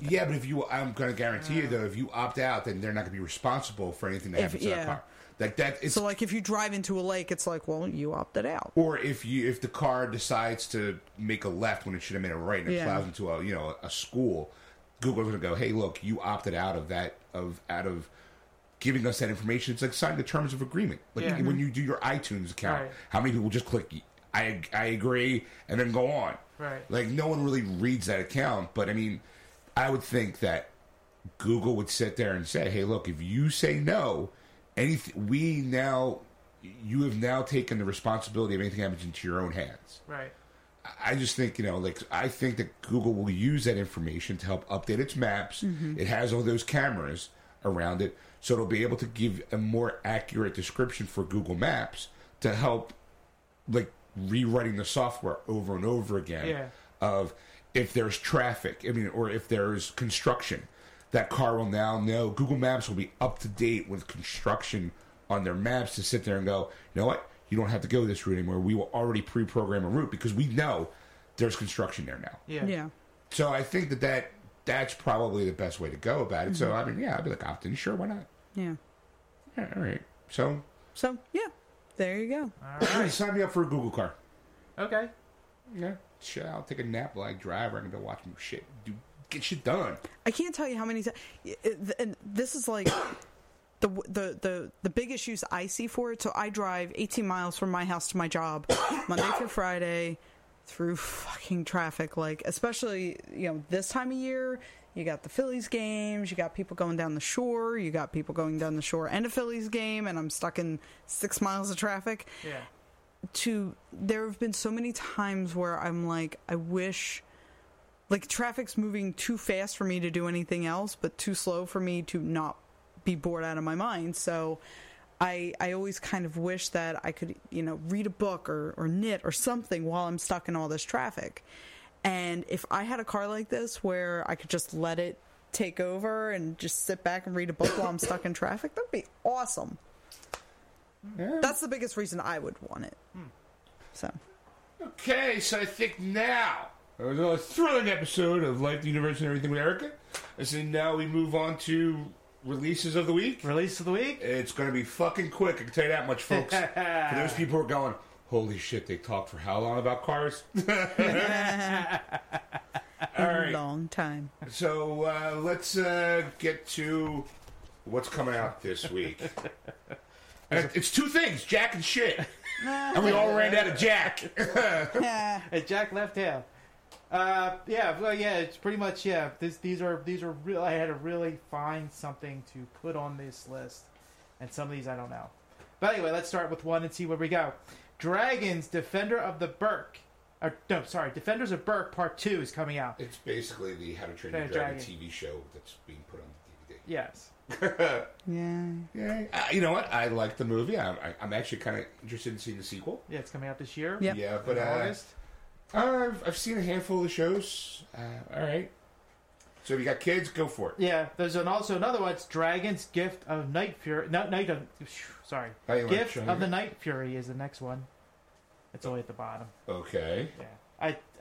Yeah, but if you... I'm going to guarantee you, though, if you opt out, then they're not going to be responsible for anything that happens to that car. Like that, it's, so, like, if you drive into a lake, it's like, well, you opted out. Or if the car decides to make a left when it should have made a right and it plows into a, you know, a school, Google's going to go, hey, look, you opted out of that... out of giving us that information. It's like signing the terms of agreement. Like, when you do your iTunes account, how many people just click... I agree, and then go on. Right. Like, no one really reads that account, but, I mean, I would think that Google would sit there and say, hey, look, if you say no, you have now taken the responsibility of anything happens into your own hands. Right. I just think, you know, like, I think that Google will use that information to help update its maps. Mm-hmm. It has all those cameras around it, so it'll be able to give a more accurate description for Google Maps to help, like, rewriting the software over and over again of if there's traffic, I mean, or if there's construction, that car will now know. Google Maps will be up to date with construction on their maps to sit there and go, you know what? You don't have to go this route anymore. We will already pre-program a route because we know there's construction there now. Yeah. So I think that's probably the best way to go about it. Mm-hmm. So, I mean, I'd be like, opt-in, sure, why not? Yeah, all right. So, yeah. There you go. All right. Sign me up for a Google car. Okay. Yeah. Shit, I'll take a nap while I drive. I'm going to watch some shit. Dude, get shit done. I can't tell you how many times. And this is like the big issues I see for it. So I drive 18 miles from my house to my job Monday through Friday through fucking traffic. Like, especially, you know, this time of year, you got the Phillies games, you got people going down the shore, and a Phillies game, and I'm stuck in 6 miles of traffic. Yeah. There have been so many times where I'm like, I wish, like, traffic's moving too fast for me to do anything else, but too slow for me to not be bored out of my mind. So I always kind of wish that I could, you know, read a book or knit or something while I'm stuck in all this traffic. And if I had a car like this where I could just let it take over and just sit back and read a book while I'm stuck in traffic, that would be awesome. Yeah. That's the biggest reason I would want it. So. Okay, so I think now, it was a thrilling episode of Life, the Universe, and Everything with Erica. And so now we move on to releases of the week. It's going to be fucking quick, I can tell you that much, folks. For those people who are going... Holy shit, they talked for how long about cars? A long time. So let's get to what's coming out this week. And it's two things, Jack and shit. And we all ran out of Jack. And Jack left him. It's pretty much, These are real. I had to really find something to put on this list. And some of these I don't know. But anyway, let's start with one and see where we go. Dragons, Defenders of Berk Part 2 is coming out. It's basically the How to Train Your Dragon TV show that's being put on the DVD. Yes. You know what? I like the movie. I'm actually kind of interested in seeing the sequel. Yeah, it's coming out this year. Yep. Yeah, but August. I've seen a handful of the shows. All right. So if you got kids, go for it. Yeah, there's another one. It's Dragon's Gift of Night Fury. Gift of the Night Fury is the next one. It's only at the bottom. Okay. Yeah,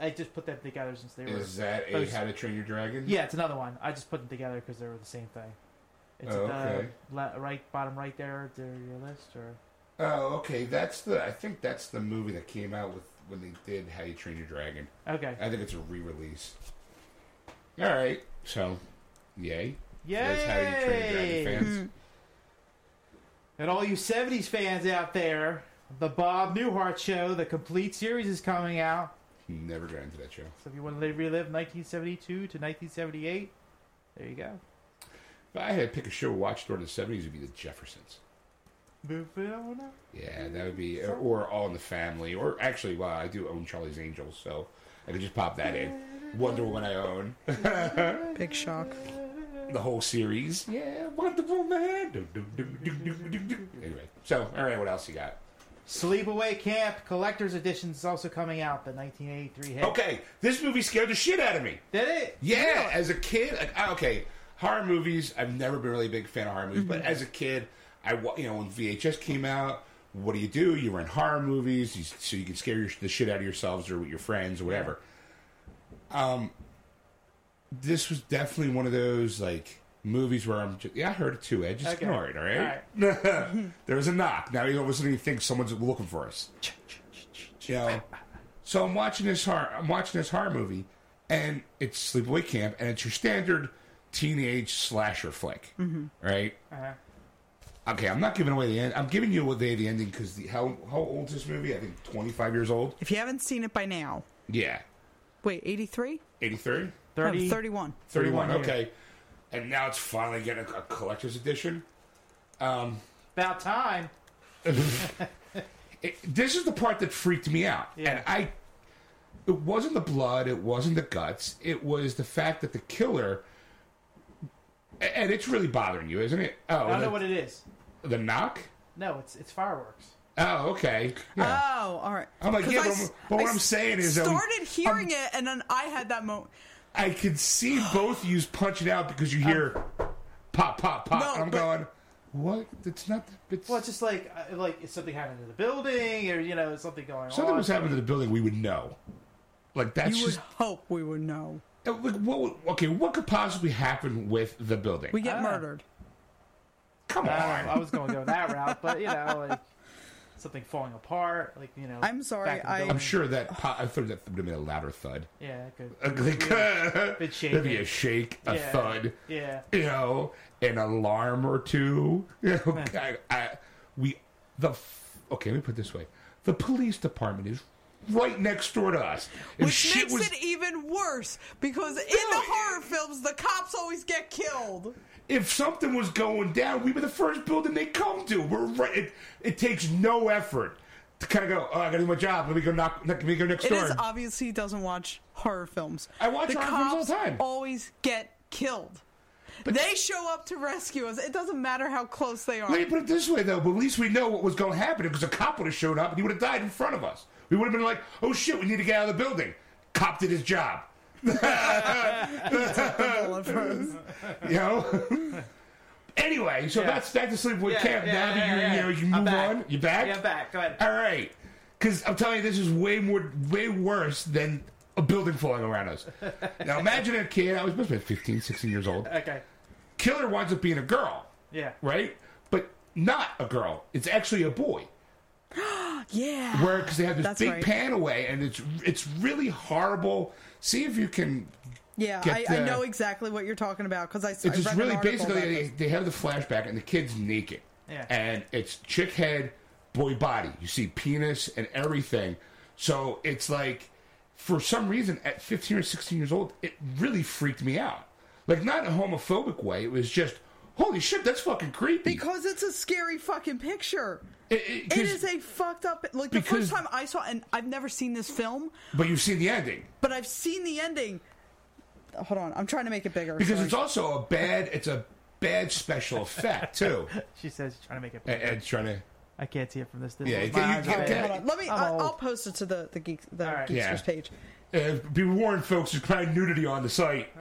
I just put that together since they were. Is that a How to Train Your Dragon? Yeah, it's another one. I just put them together because they were the same thing. It's bottom right there to your list, or. Oh, okay. I think that's the movie that came out with when they did How You Train Your Dragon. Okay. I think it's a re-release. All right. So, yay. That's How You Train Your Dragon fans. And all you 70s fans out there, the Bob Newhart Show, the complete series is coming out. Never got into that show. So if you want to relive 1972 to 1978, there you go. If I had to pick a show watched during the 70s, it would be The Jeffersons. Yeah, that would be, or All in the Family, or actually, well, I do own Charlie's Angels, so I could just pop that in. Wonder Woman I own. Big Shock. The whole series. Yeah, Wonder Woman. Anyway, so, all right, what else you got? Sleepaway Camp Collector's Edition is also coming out, the 1983 hit. Okay, this movie scared the shit out of me. Did it? Yeah, as a kid, okay, horror movies, I've never been really a big fan of horror movies, but as a kid, you know, when VHS came out, what do? You rent horror movies so you can scare the shit out of yourselves or with your friends or whatever. This was definitely one of those, like, movies where I'm just, yeah, I heard it too, Ed. Just ignore it, all right? There was a knock. Now all of a sudden you think someone's looking for us. You know? So I'm watching this horror movie, and it's Sleepaway Camp, and it's your standard teenage slasher flick, right? Okay, I'm not giving away the end. I'm giving you away the ending because how old is this movie? I think 25 years old. If you haven't seen it by now. Yeah. Wait, 83? 83? 30, 31. 31, okay. And now it's finally getting a collector's edition. About time. This is the part that freaked me out. Yeah. And it wasn't the blood. It wasn't the guts. It was the fact that the killer... And it's really bothering you, isn't it? Oh, I don't know what it is. The knock? No, it's fireworks. Oh, okay. Yeah. Oh, all right. I'm like, yeah, but what I'm saying is... I started hearing it, and then I had that moment. I could see both of you punching out because you hear pop, pop, pop. No, and I'm going, what? It's not... Well, it's just like if something happened to the building, or, you know, something going on. Something was happening to the building, we would know. Like, that's you just... would hope we would know. Like, what could possibly happen with the building? We get murdered. Come on. I was going to go that route, but, you know, like... Something falling apart, like, you know. I'm sorry. I'm sure I thought that would have been a louder thud. Yeah, it could. There'd be a shake, a thud. Yeah. You know, an alarm or two. You know, okay, let me put it this way: the police department is right next door to us, which makes it even worse because in the horror films, the cops always get killed. If something was going down, we were the first building they come to. We're right. It takes no effort to kind of go, oh, I got to do my job. Let me go next door. It is obvious he doesn't watch horror films. I watch horror films all the time. Always get killed. But they show up to rescue us. It doesn't matter how close they are. Let me put it this way, though. But at least we know what was going to happen because a cop would have showed up and he would have died in front of us. We would have been like, oh, shit, we need to get out of the building. Cop did his job. You know. Anyway, so that's the Sleepaway Camp. Now you move on. You back? Yeah, I'm back. Go ahead. All right, because I'm telling you, this is way worse than a building falling around us. Now imagine a kid. I was supposed to be 15, 16 years old. Okay. Killer winds up being a girl. Yeah. Right, but not a girl. It's actually a boy. Yeah. Where because they have this pan away, and it's really horrible. See if you can. Yeah, I know exactly what you're talking about because it's just really basically they have the flashback and the kid's naked. Yeah. And it's chick head, boy body. You see penis and everything. So it's like for some reason at 15 or 16 years old, it really freaked me out. Like not in a homophobic way. It was just holy shit, that's fucking creepy. Because it's a scary fucking picture. It is a fucked up... Like, the first time I saw... And I've never seen this film. But you've seen the ending. But I've seen the ending. Hold on. I'm trying to make it bigger. Because it's also a bad special effect, too. She says she's trying to make it bigger. Ed's trying to... I can't see it from this distance. Yeah, hold on. Let me... I'll post it to the Geeksters page. Be warned, folks. There's crying nudity on the site.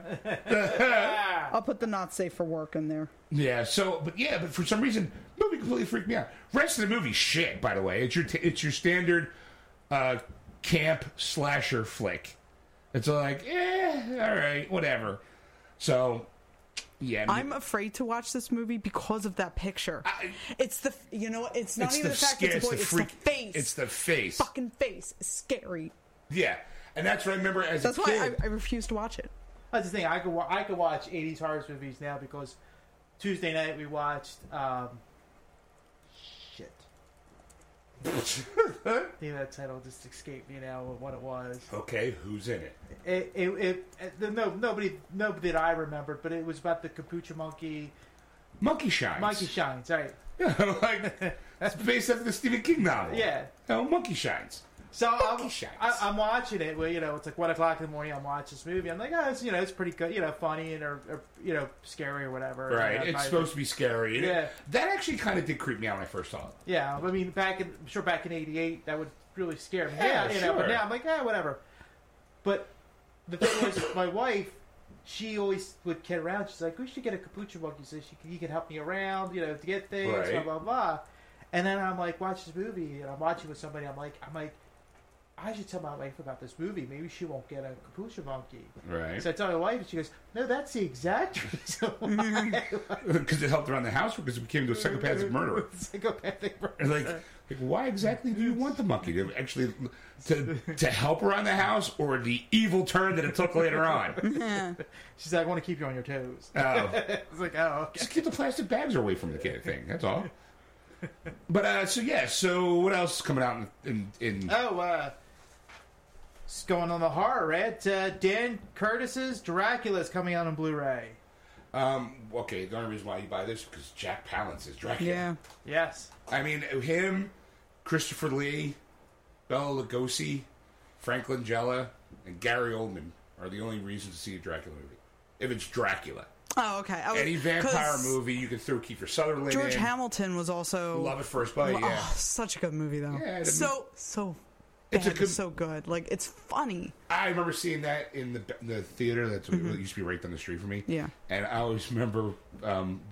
I'll put the not safe for work in there. Yeah, so... But for some reason... Movie completely freaked me out. Rest of the movie, shit. By the way, it's your standard camp slasher flick. It's like, all right, whatever. So, yeah, I'm afraid to watch this movie because of that picture. It's not even the fact that it's a boy. It's the face. It's the face. Fucking face. It's scary. Yeah, and that's what I remember as a kid. That's why I refuse to watch it. That's the thing. I could watch 80s horror movies now because Tuesday night we watched. shit. Damn, that title just escaped me now of what it was. Okay, who's in it? Nobody that I remembered, but it was about the Capucha Monkey. Monkey Shines. Monkey Shines, right. Yeah, like, that's based off the Stephen King novel. Yeah. No, Monkey Shines. So I'm watching it. Well, you know, it's like 1 o'clock in the morning. I'm watching this movie. I'm like, oh, it's, you know, it's pretty good. You know, funny and or you know, scary or whatever. Right. You know, it's supposed to be scary. And yeah. That actually kind of did creep me out when I first saw it. Yeah. I mean, back in '88, that would really scare me. Yeah. You know, but now I'm like, yeah, whatever. But the thing was, my wife, she always would kid around. She's like, we should get a Capucha Monkey so he can help me around. You know, to get things. Right. Blah blah blah. And then I'm like, watch this movie, and I'm watching with somebody. I'm like. I should tell my wife about this movie. Maybe she won't get a Capucha Monkey. Right. So I tell my wife, and she goes, no, that's the exact reason why. Because it helped around the house, because it became the psychopathic murderer. Psychopathic murderer. Like, why exactly do you want the monkey? To actually, to help around the house, or the evil turn that it took later on? She's like, I want to keep you on your toes. Oh. It's like, oh, okay. Just keep the plastic bags away from the kid thing. That's all. But, so what else is coming out in... It's going on the horror, right? Dan Curtis's Dracula is coming out on Blu-ray. Okay, the only reason why you buy this is because Jack Palance is Dracula. Yeah. Yes. I mean, him, Christopher Lee, Bela Lugosi, Frank Langella, and Gary Oldman are the only reasons to see a Dracula movie. If it's Dracula. Oh, okay. Any vampire movie, you can throw Kiefer Sutherland in. George Hamilton was also... Love at First Bite, yeah. Oh, such a good movie, though. Yeah, it's so good. Like, it's funny. I remember seeing that in the theater that used to be right down the street from me. Yeah. And I always remember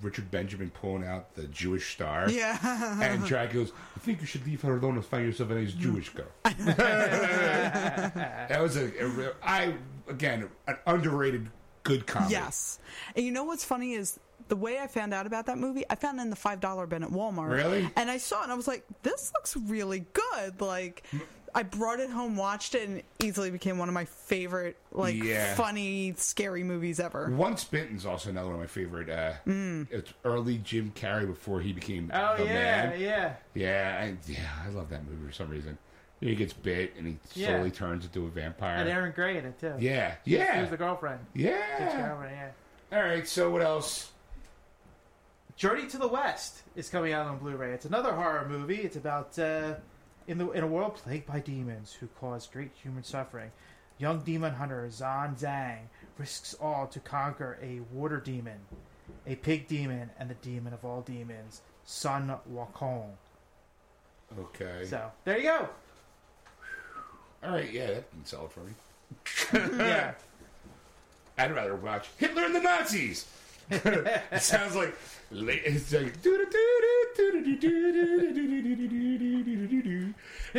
Richard Benjamin pulling out the Jewish star. Yeah. And Dracula goes, I think you should leave her alone and find yourself a nice Jewish girl. That was an underrated good comedy. Yes. And you know what's funny is... The way I found out about that movie, I found it in the $5 bin at Walmart. Really? And I saw it, and I was like, this looks really good. Like, I brought it home, watched it, and it easily became one of my favorite, funny, scary movies ever. Once Bitten's also another one of my favorite. It's early Jim Carrey before he became man. I love that movie for some reason. He gets bit, and he slowly turns into a vampire. And Aaron Gray in it, too. Yeah, yeah. She was the girlfriend. Yeah. All right, so what else? Journey to the West is coming out on Blu-ray. It's another horror movie. It's about in a world plagued by demons who cause great human suffering. Young demon hunter Zan Zhang risks all to conquer a water demon, a pig demon, and the demon of all demons, Sun Wukong. Okay. So there you go. All right, yeah, that didn't sell it for me. Yeah. I'd rather watch Hitler and the Nazis. It sounds like it's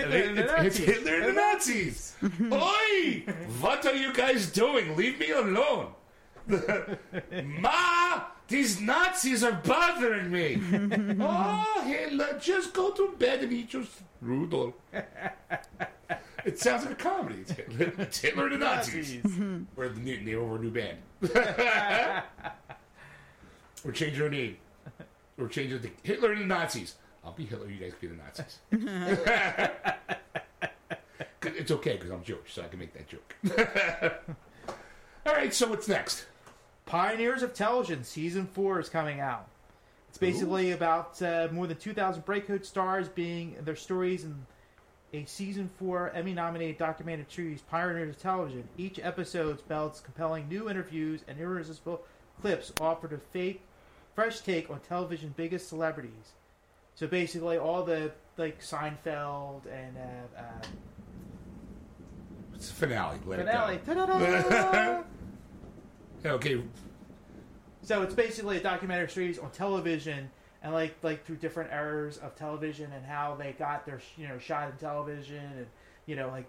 Hitler and the Nazis. Oi! What are you guys doing? Leave me alone. Ma, these Nazis are bothering me. Oh, Hitler, just go to bed and eat your Rudolph. It sounds like a comedy. It's Hitler and the Nazis. We're the name of our new band. Or change your name. Or change it to Hitler and the Nazis. I'll be Hitler, you guys be the Nazis. It's okay, because I'm Jewish, so I can make that joke. All right, so what's next? Pioneers of Television Season 4 is coming out. It's basically about more than 2,000 Breakcoat stars being their stories in a Season 4 Emmy-nominated documentary series, Pioneers of Television. Each episode spells compelling new interviews and irresistible clips offered a fresh take on television's biggest celebrities. So basically, all the Seinfeld and it's the finale. Finale. Okay. So it's basically a documentary series on television and like through different eras of television and how they got their shot in television and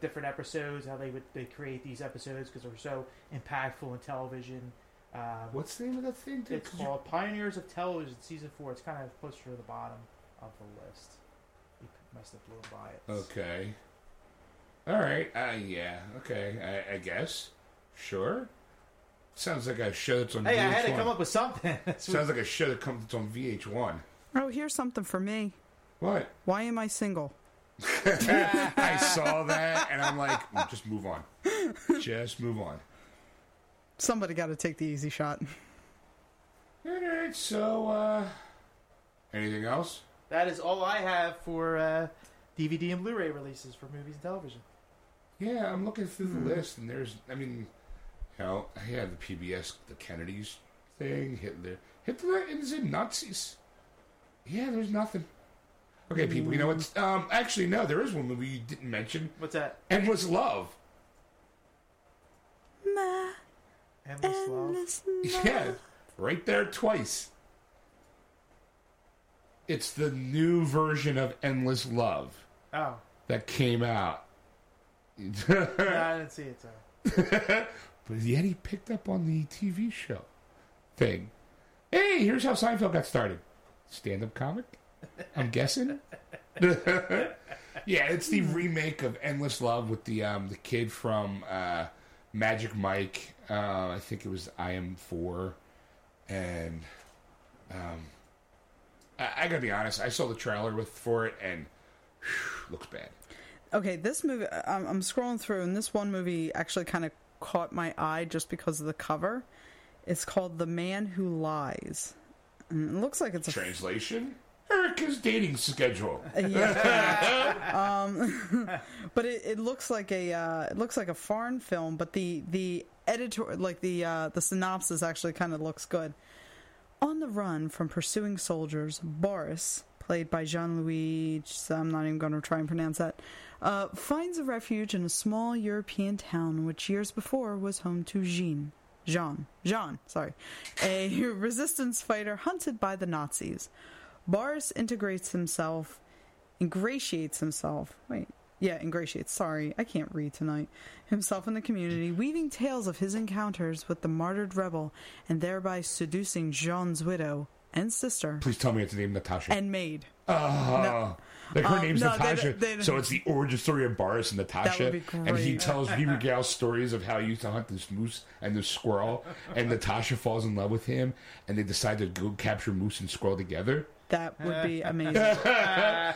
different episodes, how they create these episodes because they're so impactful in television. What's the name of that thing? It's called Pioneers of Television Season 4. It's kind of closer to the bottom of the list. You must have blown by it. Okay. All right. Yeah. Okay. I guess. Sure. Sounds like a show that's on VH1. Hey, I had to come up with something. Sounds like a show that's on VH1. Oh, here's something for me. What? Why am I single? I saw that, and I'm like, just move on. Just move on. Somebody got to take the easy shot. All right, so, anything else? That is all I have for DVD and Blu-ray releases for movies and television. Yeah, I'm looking through the list, and there's, I mean, hell, I had the PBS, the Kennedys thing, Hitler and the Nazis. Yeah, there's nothing. Okay, people, you know what? Actually, no, there is one movie you didn't mention. What's that? Endless Love. My Endless Love. Yeah, right there twice. It's the new version of Endless Love. Oh. That came out. No, I didn't see it, sorry. But yet he picked up on the TV show thing. Hey, here's how Seinfeld got started. Stand-up comic? I'm guessing. Yeah, it's the remake of Endless Love with the kid from Magic Mike. I think it was IM4. And I gotta be honest, I saw the trailer for it and looks bad. Okay, this movie, I'm scrolling through, and this one movie actually kind of caught my eye just because of the cover. It's called The Man Who Lies. And it looks like it's a... Translation? Erica's dating schedule. Yeah. But it looks like a foreign film, but the editor, like the synopsis actually kind of looks good. On the run from pursuing soldiers, Boris, played by Jean-Louis, I'm not even going to try and pronounce that, finds a refuge in a small European town which years before was home to Jean, a resistance fighter hunted by the Nazis. Boris ingratiates himself in the community, weaving tales of his encounters with the martyred rebel and thereby seducing Jean's widow and sister. Please tell me it's named Natasha. And maid. No. Like her name's Natasha. They so it's the origin story of Boris and Natasha. That would be great. And he regales stories of how he used to hunt this moose and this squirrel. And Natasha falls in love with him. And they decide to go capture moose and squirrel together. That would be amazing. Yeah,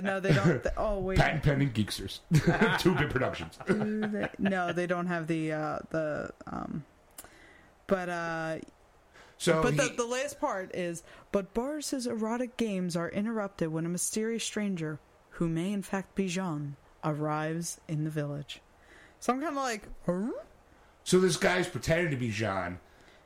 no, they don't. Oh, wait. Patent pending Geeksters. 2-bit productions. No, they don't have the last part is, but Boris's erotic games are interrupted when a mysterious stranger, who may in fact be Jean, arrives in the village. So I'm kind of like, huh? So this guy's pretending to be Jean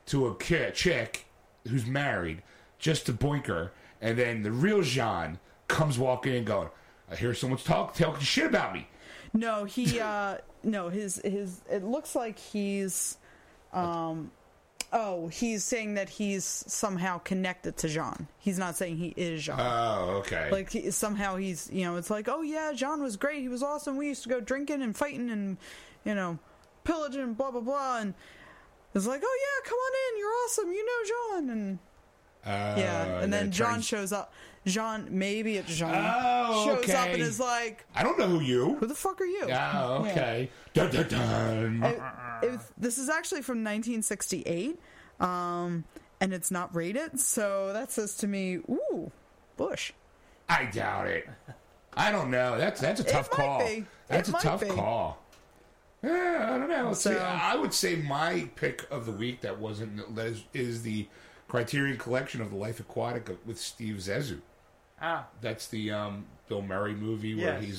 to a chick who's married just to boink her, and then the real Jean comes walking and going, I hear someone's talking shit about me. No, he, his, it looks like he's, oh, he's saying that he's somehow connected to Jean. He's not saying he is Jean. Oh, okay. Like, somehow he's, it's like, oh, yeah, Jean was great. He was awesome. We used to go drinking and fighting and, pillaging and blah, blah, blah. And it's like, oh, yeah, come on in. You're awesome. You know Jean. And, yeah. And then Jean shows up. Jean shows up and is like, I don't know who the fuck are you? Oh, okay. Yeah. Dun, dun, dun. This is actually from 1968, and it's not rated, so that says to me, ooh, Bush. I doubt it. I don't know. That's a tough call. That's a tough call. Yeah, I don't know. So, I would say my pick of the week that wasn't is the Criterion Collection of The Life Aquatic with Steve Zissou. Ah. That's the Bill Murray movie where he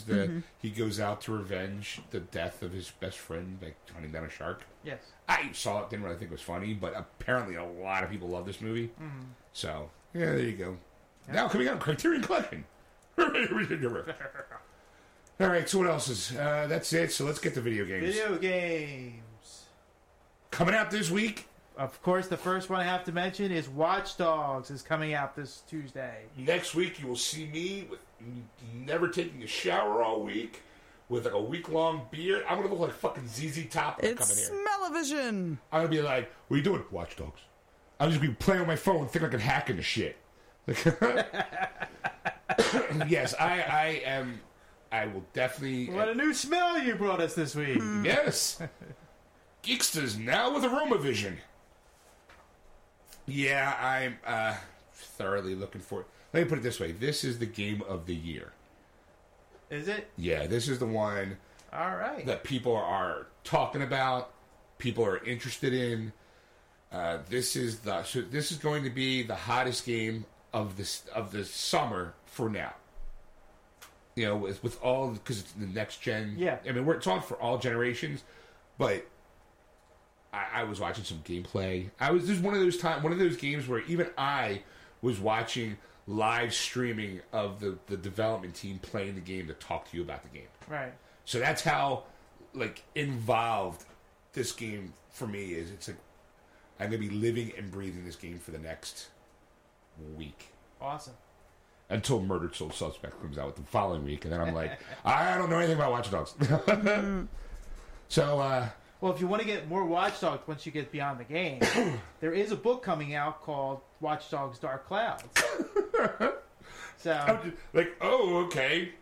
goes out to revenge the death of his best friend by hunting down a shark. Yes. I saw it, didn't really think it was funny, but apparently a lot of people love this movie. Mm-hmm. So, yeah, there you go. Yeah. Now coming out, Criterion Collection. All right, so what else is... that's it, so let's get to video games. Video games. Coming out this week... Of course, the first one I have to mention is Watch Dogs is coming out this Tuesday. Next week, you will see me with never taking a shower all week, with like a week-long beard. I'm going to look like fucking ZZ Top coming here. It's smell-o-vision. I'm going to be like, what are you doing, Watch Dogs? I'm just going to be playing on my phone thinking I can hack into shit. Like, yes, I am. I will definitely... What a new smell you brought us this week. Yes. Geeksters now with AromaVision. Yeah, I'm thoroughly looking forward. Let me put it this way. This is the game of the year. Is it? Yeah, this is the one All right. that people are talking about, people are interested in. This is going to be the hottest game of the summer for now. You know, with all, because it's the next gen. Yeah. I mean, it's on for all generations, but I was watching some gameplay. This is one of those games where even I was watching live streaming of the development team playing the game to talk to you about the game. Right. So that's how like involved this game for me is. It's like I'm going to be living and breathing this game for the next week. Awesome. Until Murdered Soul Suspect comes out the following week, and then I'm like, I don't know anything about Watch Dogs. So, well, if you want to get more Watch Dogs once you get beyond the game, there is a book coming out called Watch Dogs Dark Clouds. So, just, like, oh, okay.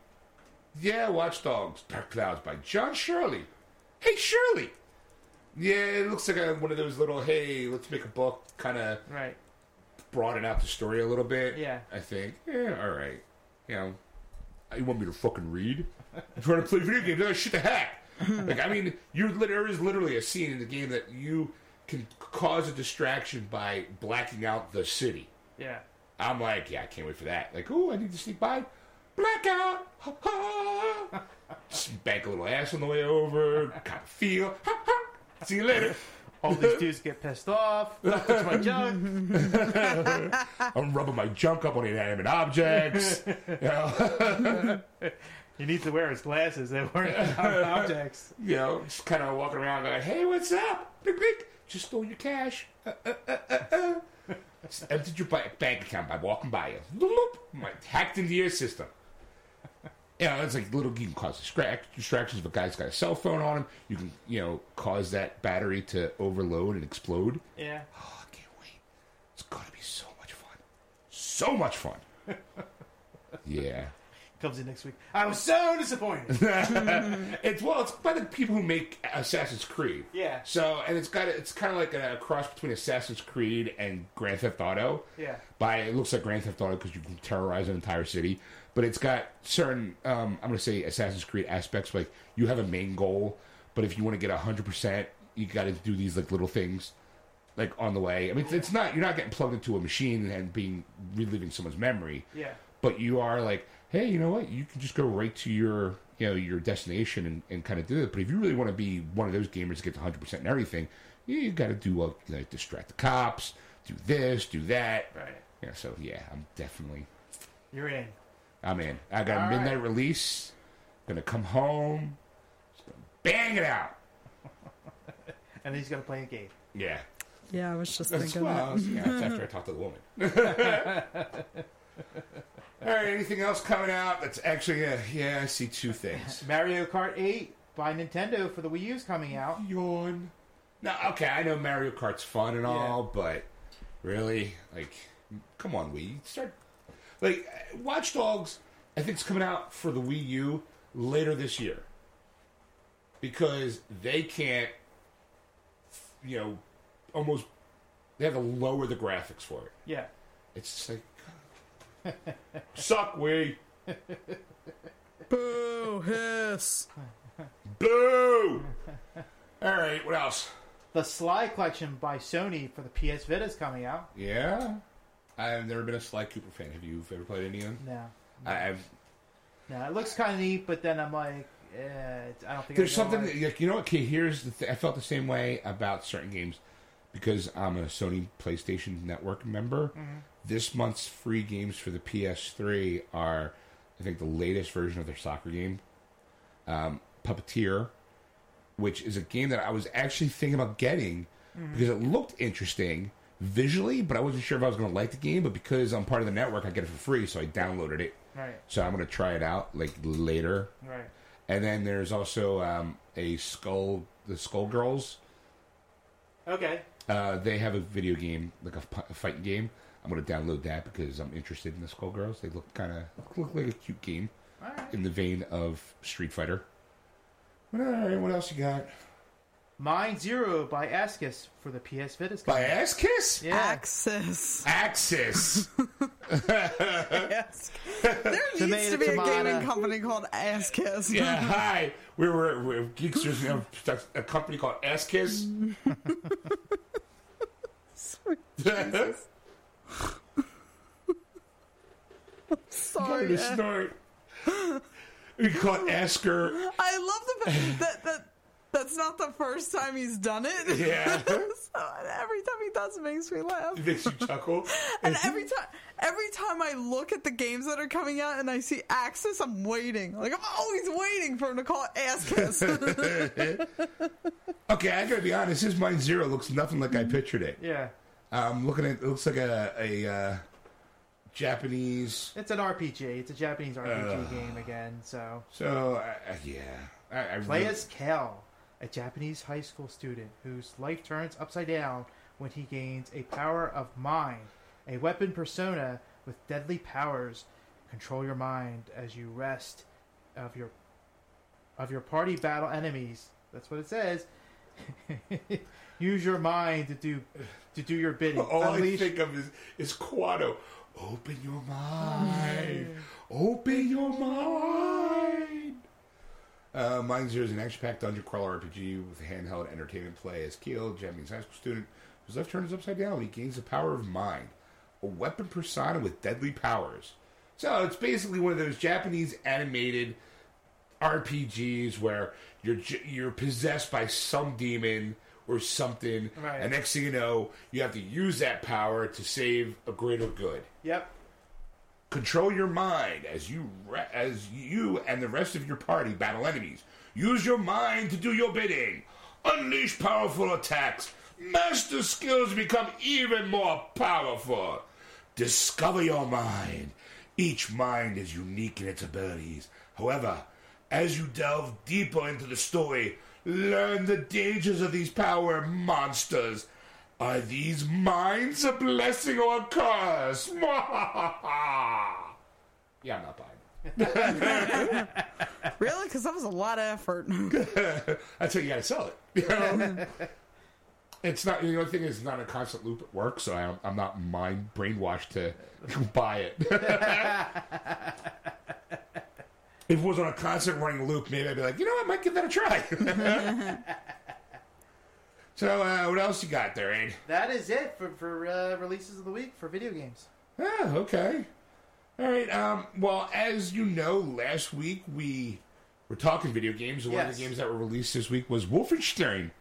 Yeah, Watch Dogs Dark Clouds by John Shirley. Hey, Shirley! Yeah, it looks like one of those little, hey, let's make a book, kind of right. broaden out the story a little bit. Yeah. I think. Yeah, all right. You know, you want me to fucking read? I'm trying to play video games. Oh, shit, the heck. Like, I mean, there is literally a scene in the game that you can cause a distraction by blacking out the city. Yeah. I'm like, yeah, I can't wait for that. Like, ooh, I need to sneak by. Blackout! Ha ha! Spank a little ass on the way over. Kind of feel. Ha ha! See you later. All these dudes get pissed off. That's my junk. I'm rubbing my junk up on inanimate objects. You know? He needs to wear his glasses. They weren't inanimate objects. You know, just kind of walking around like, hey, what's up? Big, big. Just stole your cash. Just emptied your bank account by walking by you. Hacked into your system. Yeah, you know, it's like you can cause distractions if a guy's got a cell phone on him. You can, you know, cause that battery to overload and explode. Yeah. Oh, I can't wait. It's going to be so much fun. So much fun. Yeah. Comes in next week. I was so disappointed. It's by the people who make Assassin's Creed. Yeah. So, and it's kind of like a cross between Assassin's Creed and Grand Theft Auto. Yeah. It looks like Grand Theft Auto because you can terrorize an entire city. But it's got certain, I'm going to say, Assassin's Creed aspects. Like, you have a main goal, but if you want to get 100%, you got to do these, like, little things, like, on the way. I mean, it's not, you're not getting plugged into a machine and reliving someone's memory. Yeah. But you are like, hey, you know what? You can just go right to your, you know, your destination and kind of do it. But if you really want to be one of those gamers that gets 100% and everything, you got to do, like, distract the cops, do this, do that. Right. Yeah, so, yeah, I'm definitely... You're in. I'm in. I got a midnight release. I'm going to come home. Just going to bang it out. And then he's going to play a game. Yeah. Yeah, I was just thinking that. Yeah, it's after I talked to the woman. All right, anything else coming out? That's actually, I see two things. Mario Kart 8 by Nintendo for the Wii U's coming out. Yawn. No, okay, I know Mario Kart's fun and all, but really? Like, come on, Wii. Start... Like, Watch Dogs, I think, is coming out for the Wii U later this year. Because they can't, you know, almost... They have to lower the graphics for it. Yeah. It's just like... Suck, Wii! Boo! Hiss! Boo! Alright, what else? The Sly Collection by Sony for the PS Vita is coming out. Yeah? I've never been a Sly Cooper fan. Have you ever played any of them? No. No, it looks kind of neat, but then I'm like, I don't think there's something. You know what? Okay, here's the thing. I felt the same way about certain games because I'm a Sony PlayStation Network member. Mm-hmm. This month's free games for the PS3 are, I think, the latest version of their soccer game, Puppeteer, which is a game that I was actually thinking about getting because it looked interesting. Visually, but I wasn't sure if I was going to like the game, but because I'm part of the network, I get it for free, so I downloaded it. Right. So I'm going to try it out, like, later. Right. And then there's also the Skull Girls. Okay. They have a video game, like a fighting game. I'm going to download that because I'm interested in the Skull Girls. They look like a cute game. All right. In the vein of Street Fighter. All right, what else you got? Mind Zero by Axis for the PS Vita. By Axis? Yeah. Axis. Yes. There used to be a gaming company called Axis. Yeah, hi. We were Geeksters. A company called Axis. Sweet Jesus. I'm sorry. We called Asker. I love the fact that that's not the first time he's done it. Yeah. So every time he does, it makes me laugh. It makes you chuckle. And every time I look at the games that are coming out and I see Axis, I'm waiting. Like, I'm always waiting for him to call it Ass-Kiss. Okay, I gotta be honest. This Mind Zero looks nothing like I pictured it. Yeah. Looking at it, looks like a Japanese. It's an RPG. It's a Japanese RPG game again. Play as Cal, a Japanese high school student whose life turns upside down when he gains a power of mind, a weapon persona with deadly powers. Control your mind as you rest of your party battle enemies. That's what it says. Use your mind to do your bidding. All I think of is Quado. Open your mind. Open your mind. Mind Zero is an action-packed dungeon crawler RPG with handheld entertainment play as Keel, Japanese high school student, whose left turn is upside down when he gains the power of mind, a weapon persona with deadly powers. So it's basically one of those Japanese animated RPGs where you're possessed by some demon or something, right, and next thing you know, you have to use that power to save a greater good. Yep. Control your mind as you and the rest of your party battle enemies. Use your mind to do your bidding. Unleash powerful attacks. Master skills to become even more powerful. Discover your mind. Each mind is unique in its abilities. However, as you delve deeper into the story, learn the dangers of these power monsters. Are these minds a blessing or a curse? Yeah, I'm not buying it. Really? Because that was a lot of effort. That's how you got to sell it. You know? It's not. The only thing is, it's not a constant loop at work, so I'm not mind brainwashed to buy it. If it was on a constant running loop, maybe I'd be like, you know what, I might give that a try. So, what else you got there, Aid? That is it for releases of the week for video games. Oh, okay. All right. Well, as you know, last week we were talking video games. One of the games that were released this week was Wolfenstein,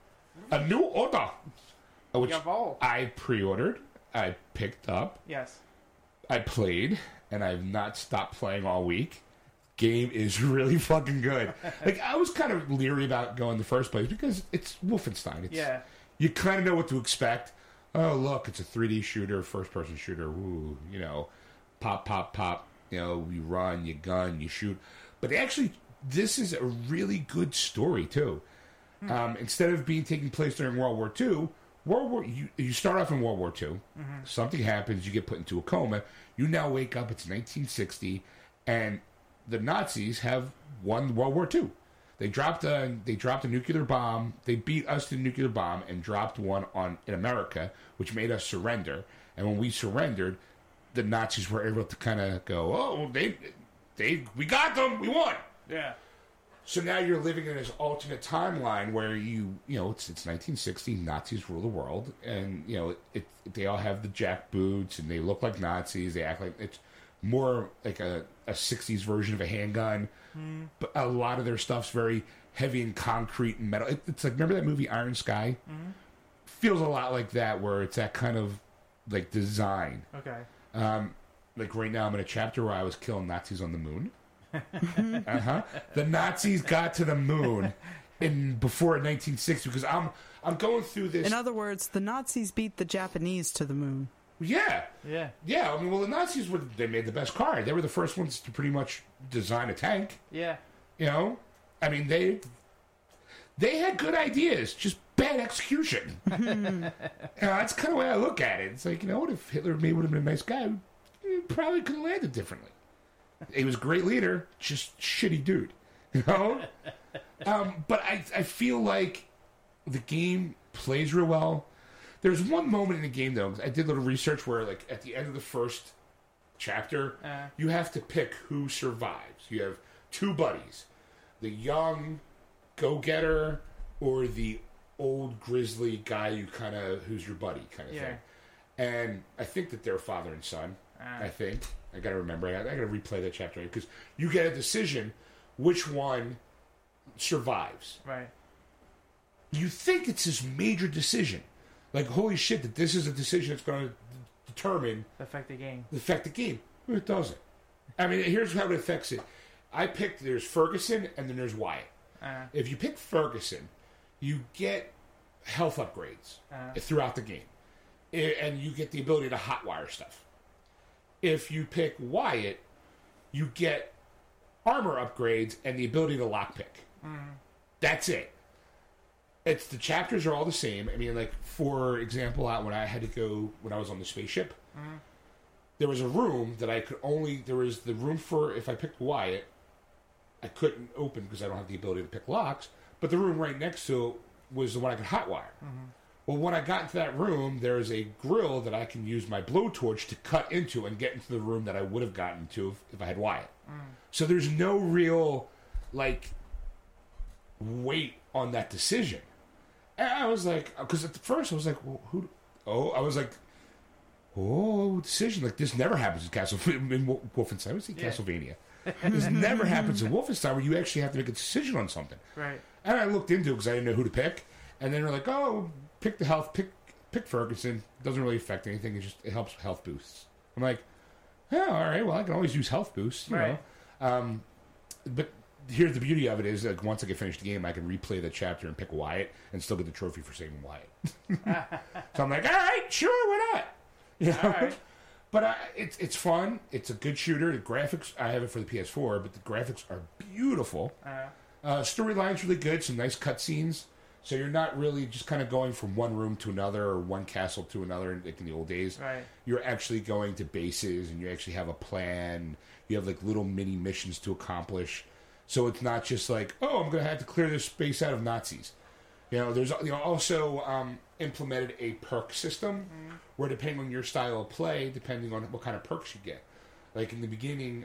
A New Order, which I pre-ordered, I picked up, yes, I played, and I've not stopped playing all week. Game is really fucking good. Like, I was kind of leery about going in the first place because it's Wolfenstein. You kind of know what to expect. Oh, look, it's a 3D shooter, first-person shooter. Ooh, you know, pop, pop, pop. You know, you run, you gun, you shoot. But actually, this is a really good story, too. Instead of being taking place during World War II, you start off in World War II. Mm-hmm. Something happens. You get put into a coma. You now wake up. It's 1960, and the Nazis have won World War II. They dropped a nuclear bomb. They beat us to the nuclear bomb and dropped one in America, which made us surrender. And when we surrendered, the Nazis were able to kind of go, oh, we got them, we won. Yeah. So now you're living in this alternate timeline where you know it's 1960, Nazis rule the world, and you know they all have the jack boots and they look like Nazis. They act like it's more like a 60s version of a handgun. But a lot of their stuff's very heavy and concrete and metal. It's like, remember that movie Iron Sky? Mm-hmm. Feels a lot like that, where it's that kind of like design. Okay. Like right now I'm in a chapter where I was killing Nazis on the moon. The Nazis got to the moon before 1960 because I'm going through this. In other words, the Nazis beat the Japanese to the moon. Yeah. I mean, well, the Nazis they made the best car. They were the first ones to pretty much design a tank. Yeah. You know? I mean, they had good ideas, just bad execution. That's kind of the way I look at it. It's like, you know what, if Hitler would have been a nice guy, he probably could have landed differently. He was a great leader, just shitty dude. You know? But I feel like The game plays real well. There's one moment in the game, though, I did a little research where, like, at the end of the first chapter, you have to pick who survives. You have two buddies. The young go-getter or the old grizzly guy who kind of, who's your buddy kind of thing. And I think that they're father and son, I think. I got to remember. I got to replay that chapter because you get a decision which one survives. Right. You think it's this major decision. Like, holy shit, that this is a decision that's going to determine... Affect the game. It doesn't. I mean, here's how it affects it. I picked... There's Ferguson, and then there's Wyatt. If you pick Ferguson, you get health upgrades throughout the game. And you get the ability to hotwire stuff. If you pick Wyatt, you get armor upgrades and the ability to lockpick. Mm. That's it. It's the chapters are all the same. I mean, like, for example, when I had to go, when I was on the spaceship, there was a room that I could only, there was the room for, if I picked Wyatt, I couldn't open because I don't have the ability to pick locks, but the room right next to it was the one I could hotwire. Mm-hmm. Well, when I got into that room, there's a grill that I can use my blowtorch to cut into and get into the room that I would have gotten to if I had Wyatt. Mm. So there's no real, like, weight on that decision. And I was like, because at first I was like, well, who? Oh, I was like, oh, decision. Like, this never happens in Wolfenstein. I would say Castlevania. This never happens in Wolfenstein where you actually have to make a decision on something. Right. And I looked into it because I didn't know who to pick. And then they're like, oh, pick the health, pick Ferguson. Doesn't really affect anything. It helps with health boosts. I'm like, yeah, all right, well, I can always use health boosts, you know. But here's the beauty of it is, like, once I get finished the game, I can replay the chapter and pick Wyatt and still get the trophy for saving Wyatt. So I'm like, all right, sure, why not? You know? All right. But it's fun. It's a good shooter. The graphics, I have it for the PS4, but the graphics are beautiful. Storyline's really good. Some nice cutscenes. So you're not really just kind of going from one room to another or one castle to another, like in the old days. Right. You're actually going to bases, and you actually have a plan. You have, like, little mini missions to accomplish. So it's not just like, oh, I'm going to have to clear this space out of Nazis. You know, there's also implemented a perk system where, depending on your style of play, depending on what kind of perks you get. Like, in the beginning,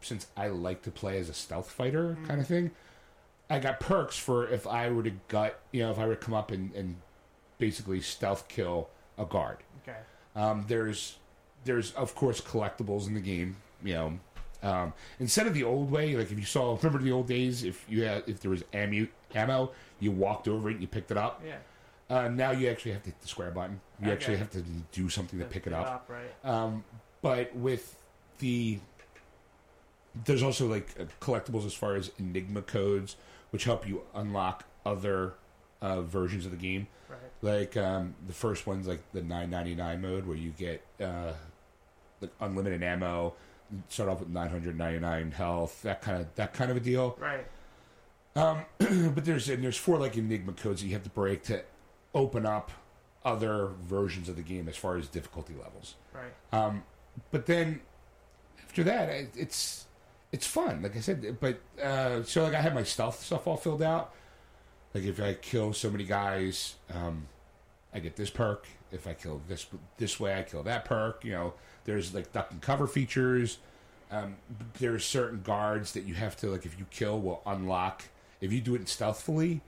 since I like to play as a stealth fighter kind of thing, I got perks for if I were to if I were to come up and basically stealth kill a guard. Okay. There's of course collectibles in the game, you know. Instead of the old way, like, if you saw, remember the old days, if there was ammo, you walked over it and you picked it up. Yeah. Now you actually have to hit the square button. You actually have to do something to pick it up. Right. But with there's also, like, collectibles as far as Enigma codes, which help you unlock other versions of the game. Right. Like, the first one's, like, the $9.99 mode, where you get, like, unlimited ammo. Start off with 999 health, that kind of a deal, right? But there's four, like, Enigma codes that you have to break to open up other versions of the game as far as difficulty levels, right? But then after that, it's fun, like I said. But so, like, I had my stealth stuff all filled out. Like, if I kill so many guys, I get this perk. If I kill this way, I kill that perk. You know, there's, like, duck and cover features. There's certain guards that you have to, like, if you kill, will unlock. If you do it stealthily,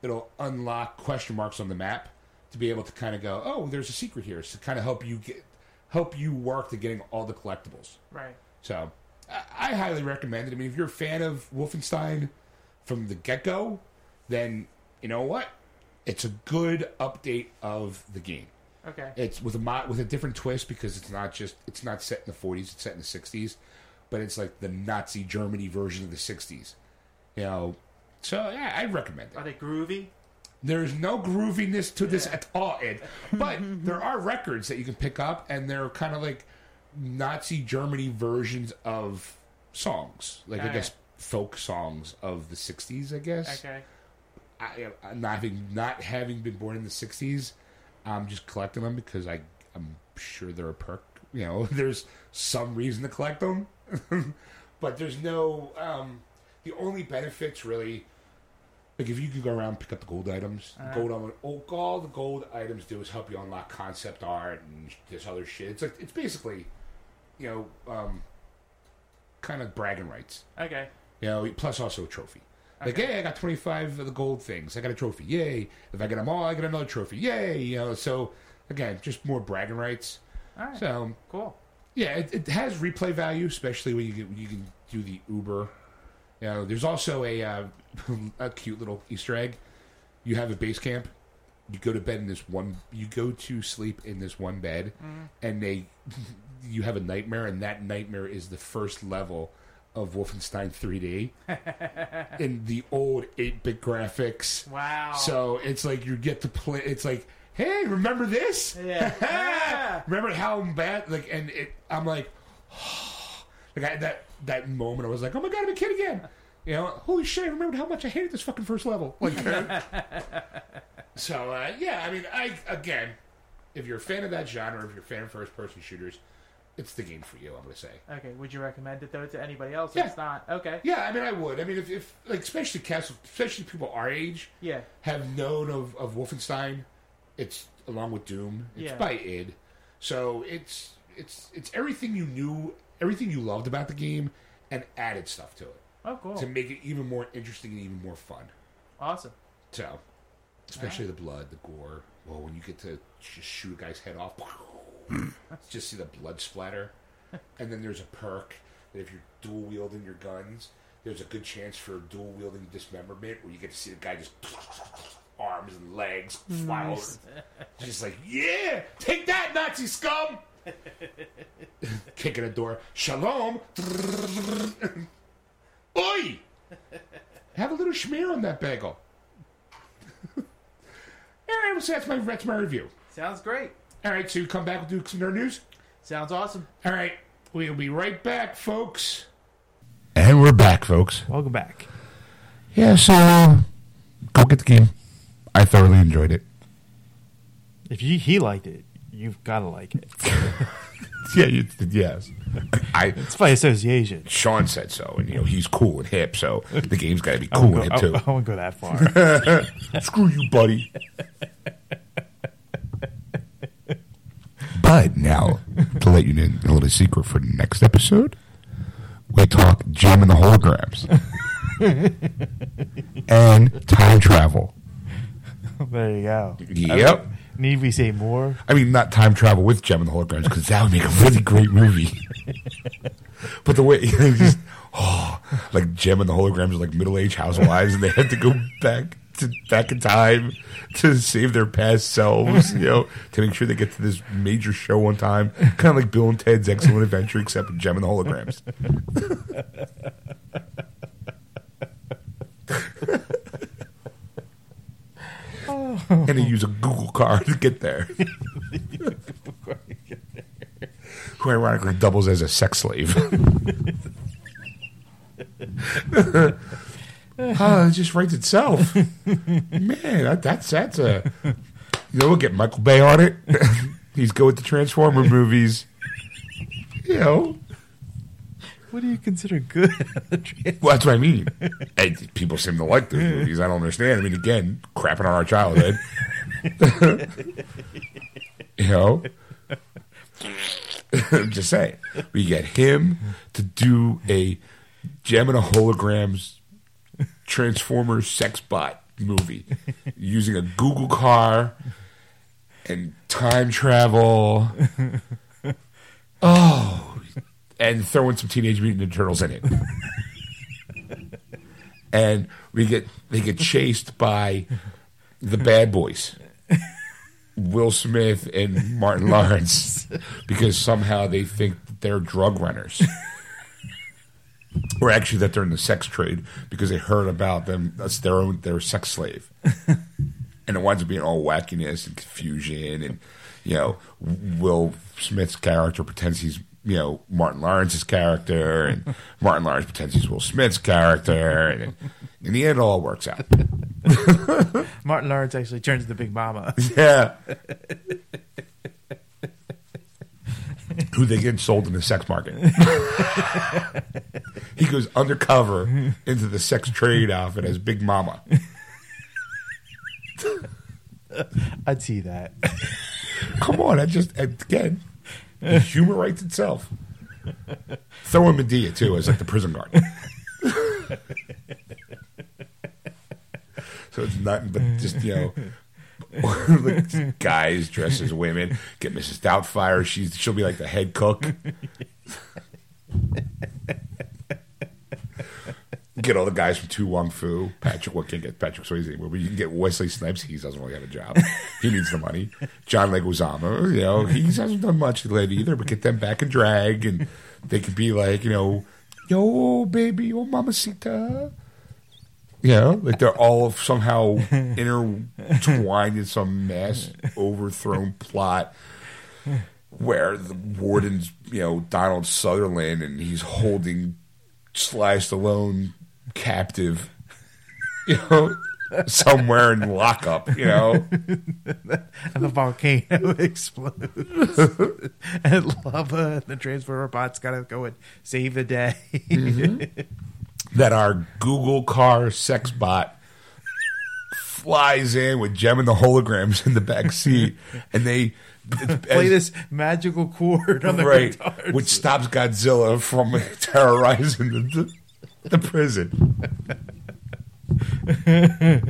it'll unlock question marks on the map to be able to kind of go, oh, there's a secret here. So kind of help you work to getting all the collectibles. Right. So I highly recommend it. I mean, if you're a fan of Wolfenstein from the get-go, then you know what? It's a good update of the game. Okay. It's with a different twist, because it's not set in the 40s, it's set in the 60s, but it's like the Nazi Germany version of the 60s. You know, so yeah, I recommend it. Are they groovy? There's no grooviness to this at all, Ed. But there are records that you can pick up, and they're kind of like Nazi Germany versions of songs, like folk songs of the 60s. I guess. Okay. Not having been born in the 60s. I'm just collecting them because I'm sure they're a perk. You know, there's some reason to collect them. But there's no... the only benefits, really... Like, if you could go around and pick up the gold items, all the gold items do is help you unlock concept art and this other shit. It's like, it's basically, you know, kind of bragging rights. Okay. You know, plus also a trophy. Like, okay. Hey, I got 25 of the gold things. I got a trophy. Yay. If I get them all, I get another trophy. Yay. You know, so, again, just more bragging rights. All right. So, cool. Yeah, it has replay value, especially when you can do the Uber. You know, there's also a cute little Easter egg. You have a base camp. You go to bed in this one. You go to sleep in this one bed, and you have a nightmare, and that nightmare is the first level of Wolfenstein 3D in the old 8-bit graphics. Wow! So it's like you get to play. It's like, hey, remember this? Yeah. Remember how bad? Like, and I'm like, like that moment, I was like, oh my god, I'm a kid again. You know, holy shit, I remembered how much I hated this fucking first level. Like, so, yeah, I mean, again, if you're a fan of that genre, if you're a fan of first-person shooters, it's the game for you, I'm going to say. Okay, would you recommend it, though, to anybody else? Yeah. It's not. Okay. Yeah, I mean, I would. I mean, if like, especially people our age have known of Wolfenstein. It's, along with Doom, it's by id. So, it's everything you knew, everything you loved about the game, and added stuff to it. Oh, cool. To make it even more interesting and even more fun. Awesome. So, especially the blood, the gore. Well, when you get to just shoot a guy's head off, just see the blood splatter. And then there's a perk that if you're dual-wielding your guns, there's a good chance for dual-wielding dismemberment where you get to see the guy just arms and legs fly over. Just like, yeah! Take that, Nazi scum! Kicking a door. Shalom. Oi! Have a little schmear on that bagel. Alright, so that's my review. Sounds great. Alright, so you come back, we'll do some nerd news. Sounds awesome. Alright, we'll be right back, folks. And we're back, folks. Welcome back. Yeah, so go get the game. I thoroughly enjoyed it. If he liked it, you've got to like it. Yes. It's by association. Sean said so, and you know he's cool and hip, so the game's got to be cool and hip too. I won't go that far. Screw you, buddy. But now, to let you in a little secret for the next episode, we talk Jem and the Holograms and time travel. There you go. Yep. Need we say more? I mean, not time travel with Jem and the Holograms, because that would make a really great movie. But the way, like Jem and the Holograms are like middle-aged housewives, and they have to go back in time to save their past selves, you know, to make sure they get to this major show on time, kind of like Bill and Ted's Excellent Adventure, except with Jem and the Holograms. And they use a Google card to get there. Who ironically doubles as a sex slave. It just writes itself. Man, that's a... You know, we'll get Michael Bay on it. He's good with the Transformer movies. You know... What do you consider good? Well, that's what I mean. And people seem to like those movies. I don't understand. I mean, again, crapping on our childhood. You know? I'm just saying. We get him to do a Jem and a Holograms Transformers sex bot movie using a Google car and time travel. Oh, and throwing some Teenage Mutant Ninja Turtles in it. And they get chased by the Bad Boys. Will Smith and Martin Lawrence. Because somehow they think that they're drug runners. Or actually that they're in the sex trade because they heard about them. That's their sex slave. And it winds up being all wackiness and confusion. And, you know, Will Smith's character pretends he's, you know, Martin Lawrence's character, and Martin Lawrence pretends he's Will Smith's character, and in the end, it all works out. Martin Lawrence actually turns into Big Mama. Yeah. Who they get sold in the sex market. He goes undercover into the sex trade outfit as Big Mama. I'd see that. Come on, again, the humor writes itself. Throw in Medea, too, as like the prison guard. So it's nothing but just, like guys dressed as women. Get Mrs. Doubtfire. She'll be like the head cook. Get all the guys from Tu Wong Fu. Can't get Patrick Swayze anymore, but you can get Wesley Snipes. He doesn't really have a job. He needs the money. John Leguizamo, he hasn't done much lately either, but get them back in drag, and they could be like, yo, baby, oh, mamacita. Like they're all somehow intertwined in some mass overthrown plot where the warden's, Donald Sutherland, and he's holding Sly Stallone captive, somewhere in lockup, And the volcano explodes. And lava and the transfer robots got to go and save the day. Mm-hmm. That our Google car sex bot flies in with Jem and the Holograms in the back seat, and they play this magical chord on the guitars, which stops Godzilla from terrorizing the prison. And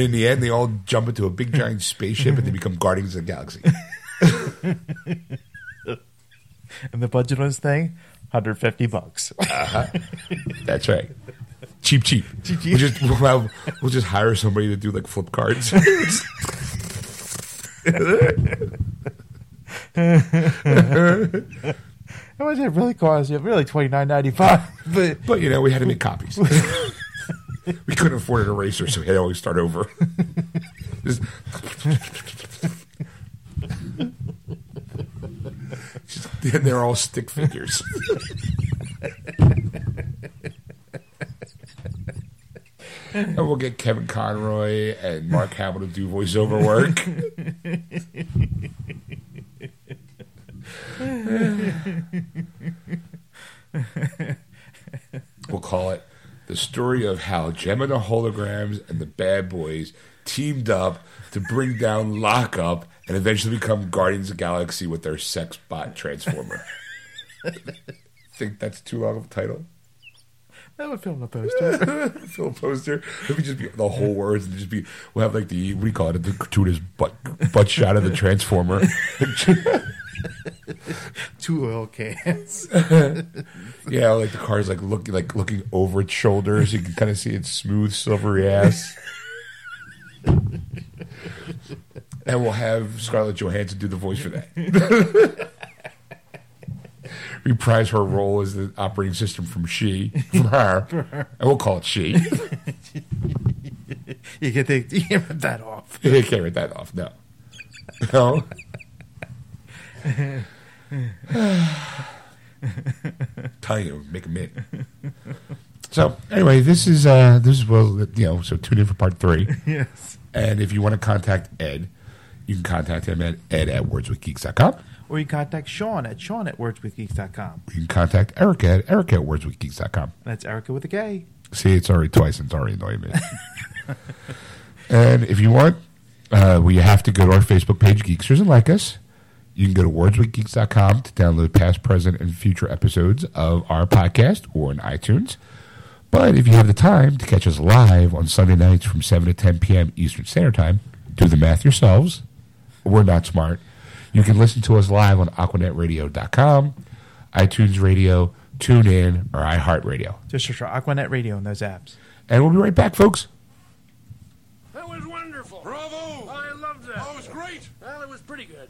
in the end, they all jump into a big giant spaceship and they become Guardians of the Galaxy. And the budget on this thing, $150. Uh-huh. That's right. Cheap. We'll just hire somebody to do like flip cards. How much did it really cost? Really $29.95. But we had to make copies. We couldn't afford an eraser, so we had to always start over. And they're all stick figures. And we'll get Kevin Conroy and Mark Hamill to do voiceover work. We'll call it the story of how Jem and the Holograms and the Bad Boys teamed up to bring down Lockup and eventually become Guardians of the Galaxy with their sex bot transformer. Think that's too long of a title? That would film a poster. It would just be the whole words. And just be, we'll have like the, what do you call it? The gratuitous butt shot of the transformer. 2 oil cans. Like the car's looking over its shoulder, so you can kind of see its smooth, silvery ass. And we'll have Scarlett Johansson do the voice for that. Reprise her role as the operating system from her, and we'll call it She. You can't rip that off. You can't rip that off. No. Tell you, make a mint. So anyway, this is So tune in for part 3. Yes. And if you want to contact Ed, you can contact him at ed@wordswithgeeks.com. Or you can contact Sean at sean@wordswithgeeks.com. You can contact Erica at erica@wordswithgeeks.com. That's Erica with a K. See, it's already twice and it's already annoying me. And if you want, we have to go to our Facebook page, Geeksters, and like us. You can go to wordswithgeeks.com to download past, present, and future episodes of our podcast or in iTunes. But if you have the time to catch us live on Sunday nights from 7 to 10 p.m. Eastern Standard Time, do the math yourselves. We're not smart. You can listen to us live on AquanetRadio.com, iTunes Radio, TuneIn, or iHeartRadio. Just search for Aquanet Radio in those apps. And we'll be right back, folks. That was wonderful. Bravo. I loved that. Oh, it was great. Well, it was pretty good.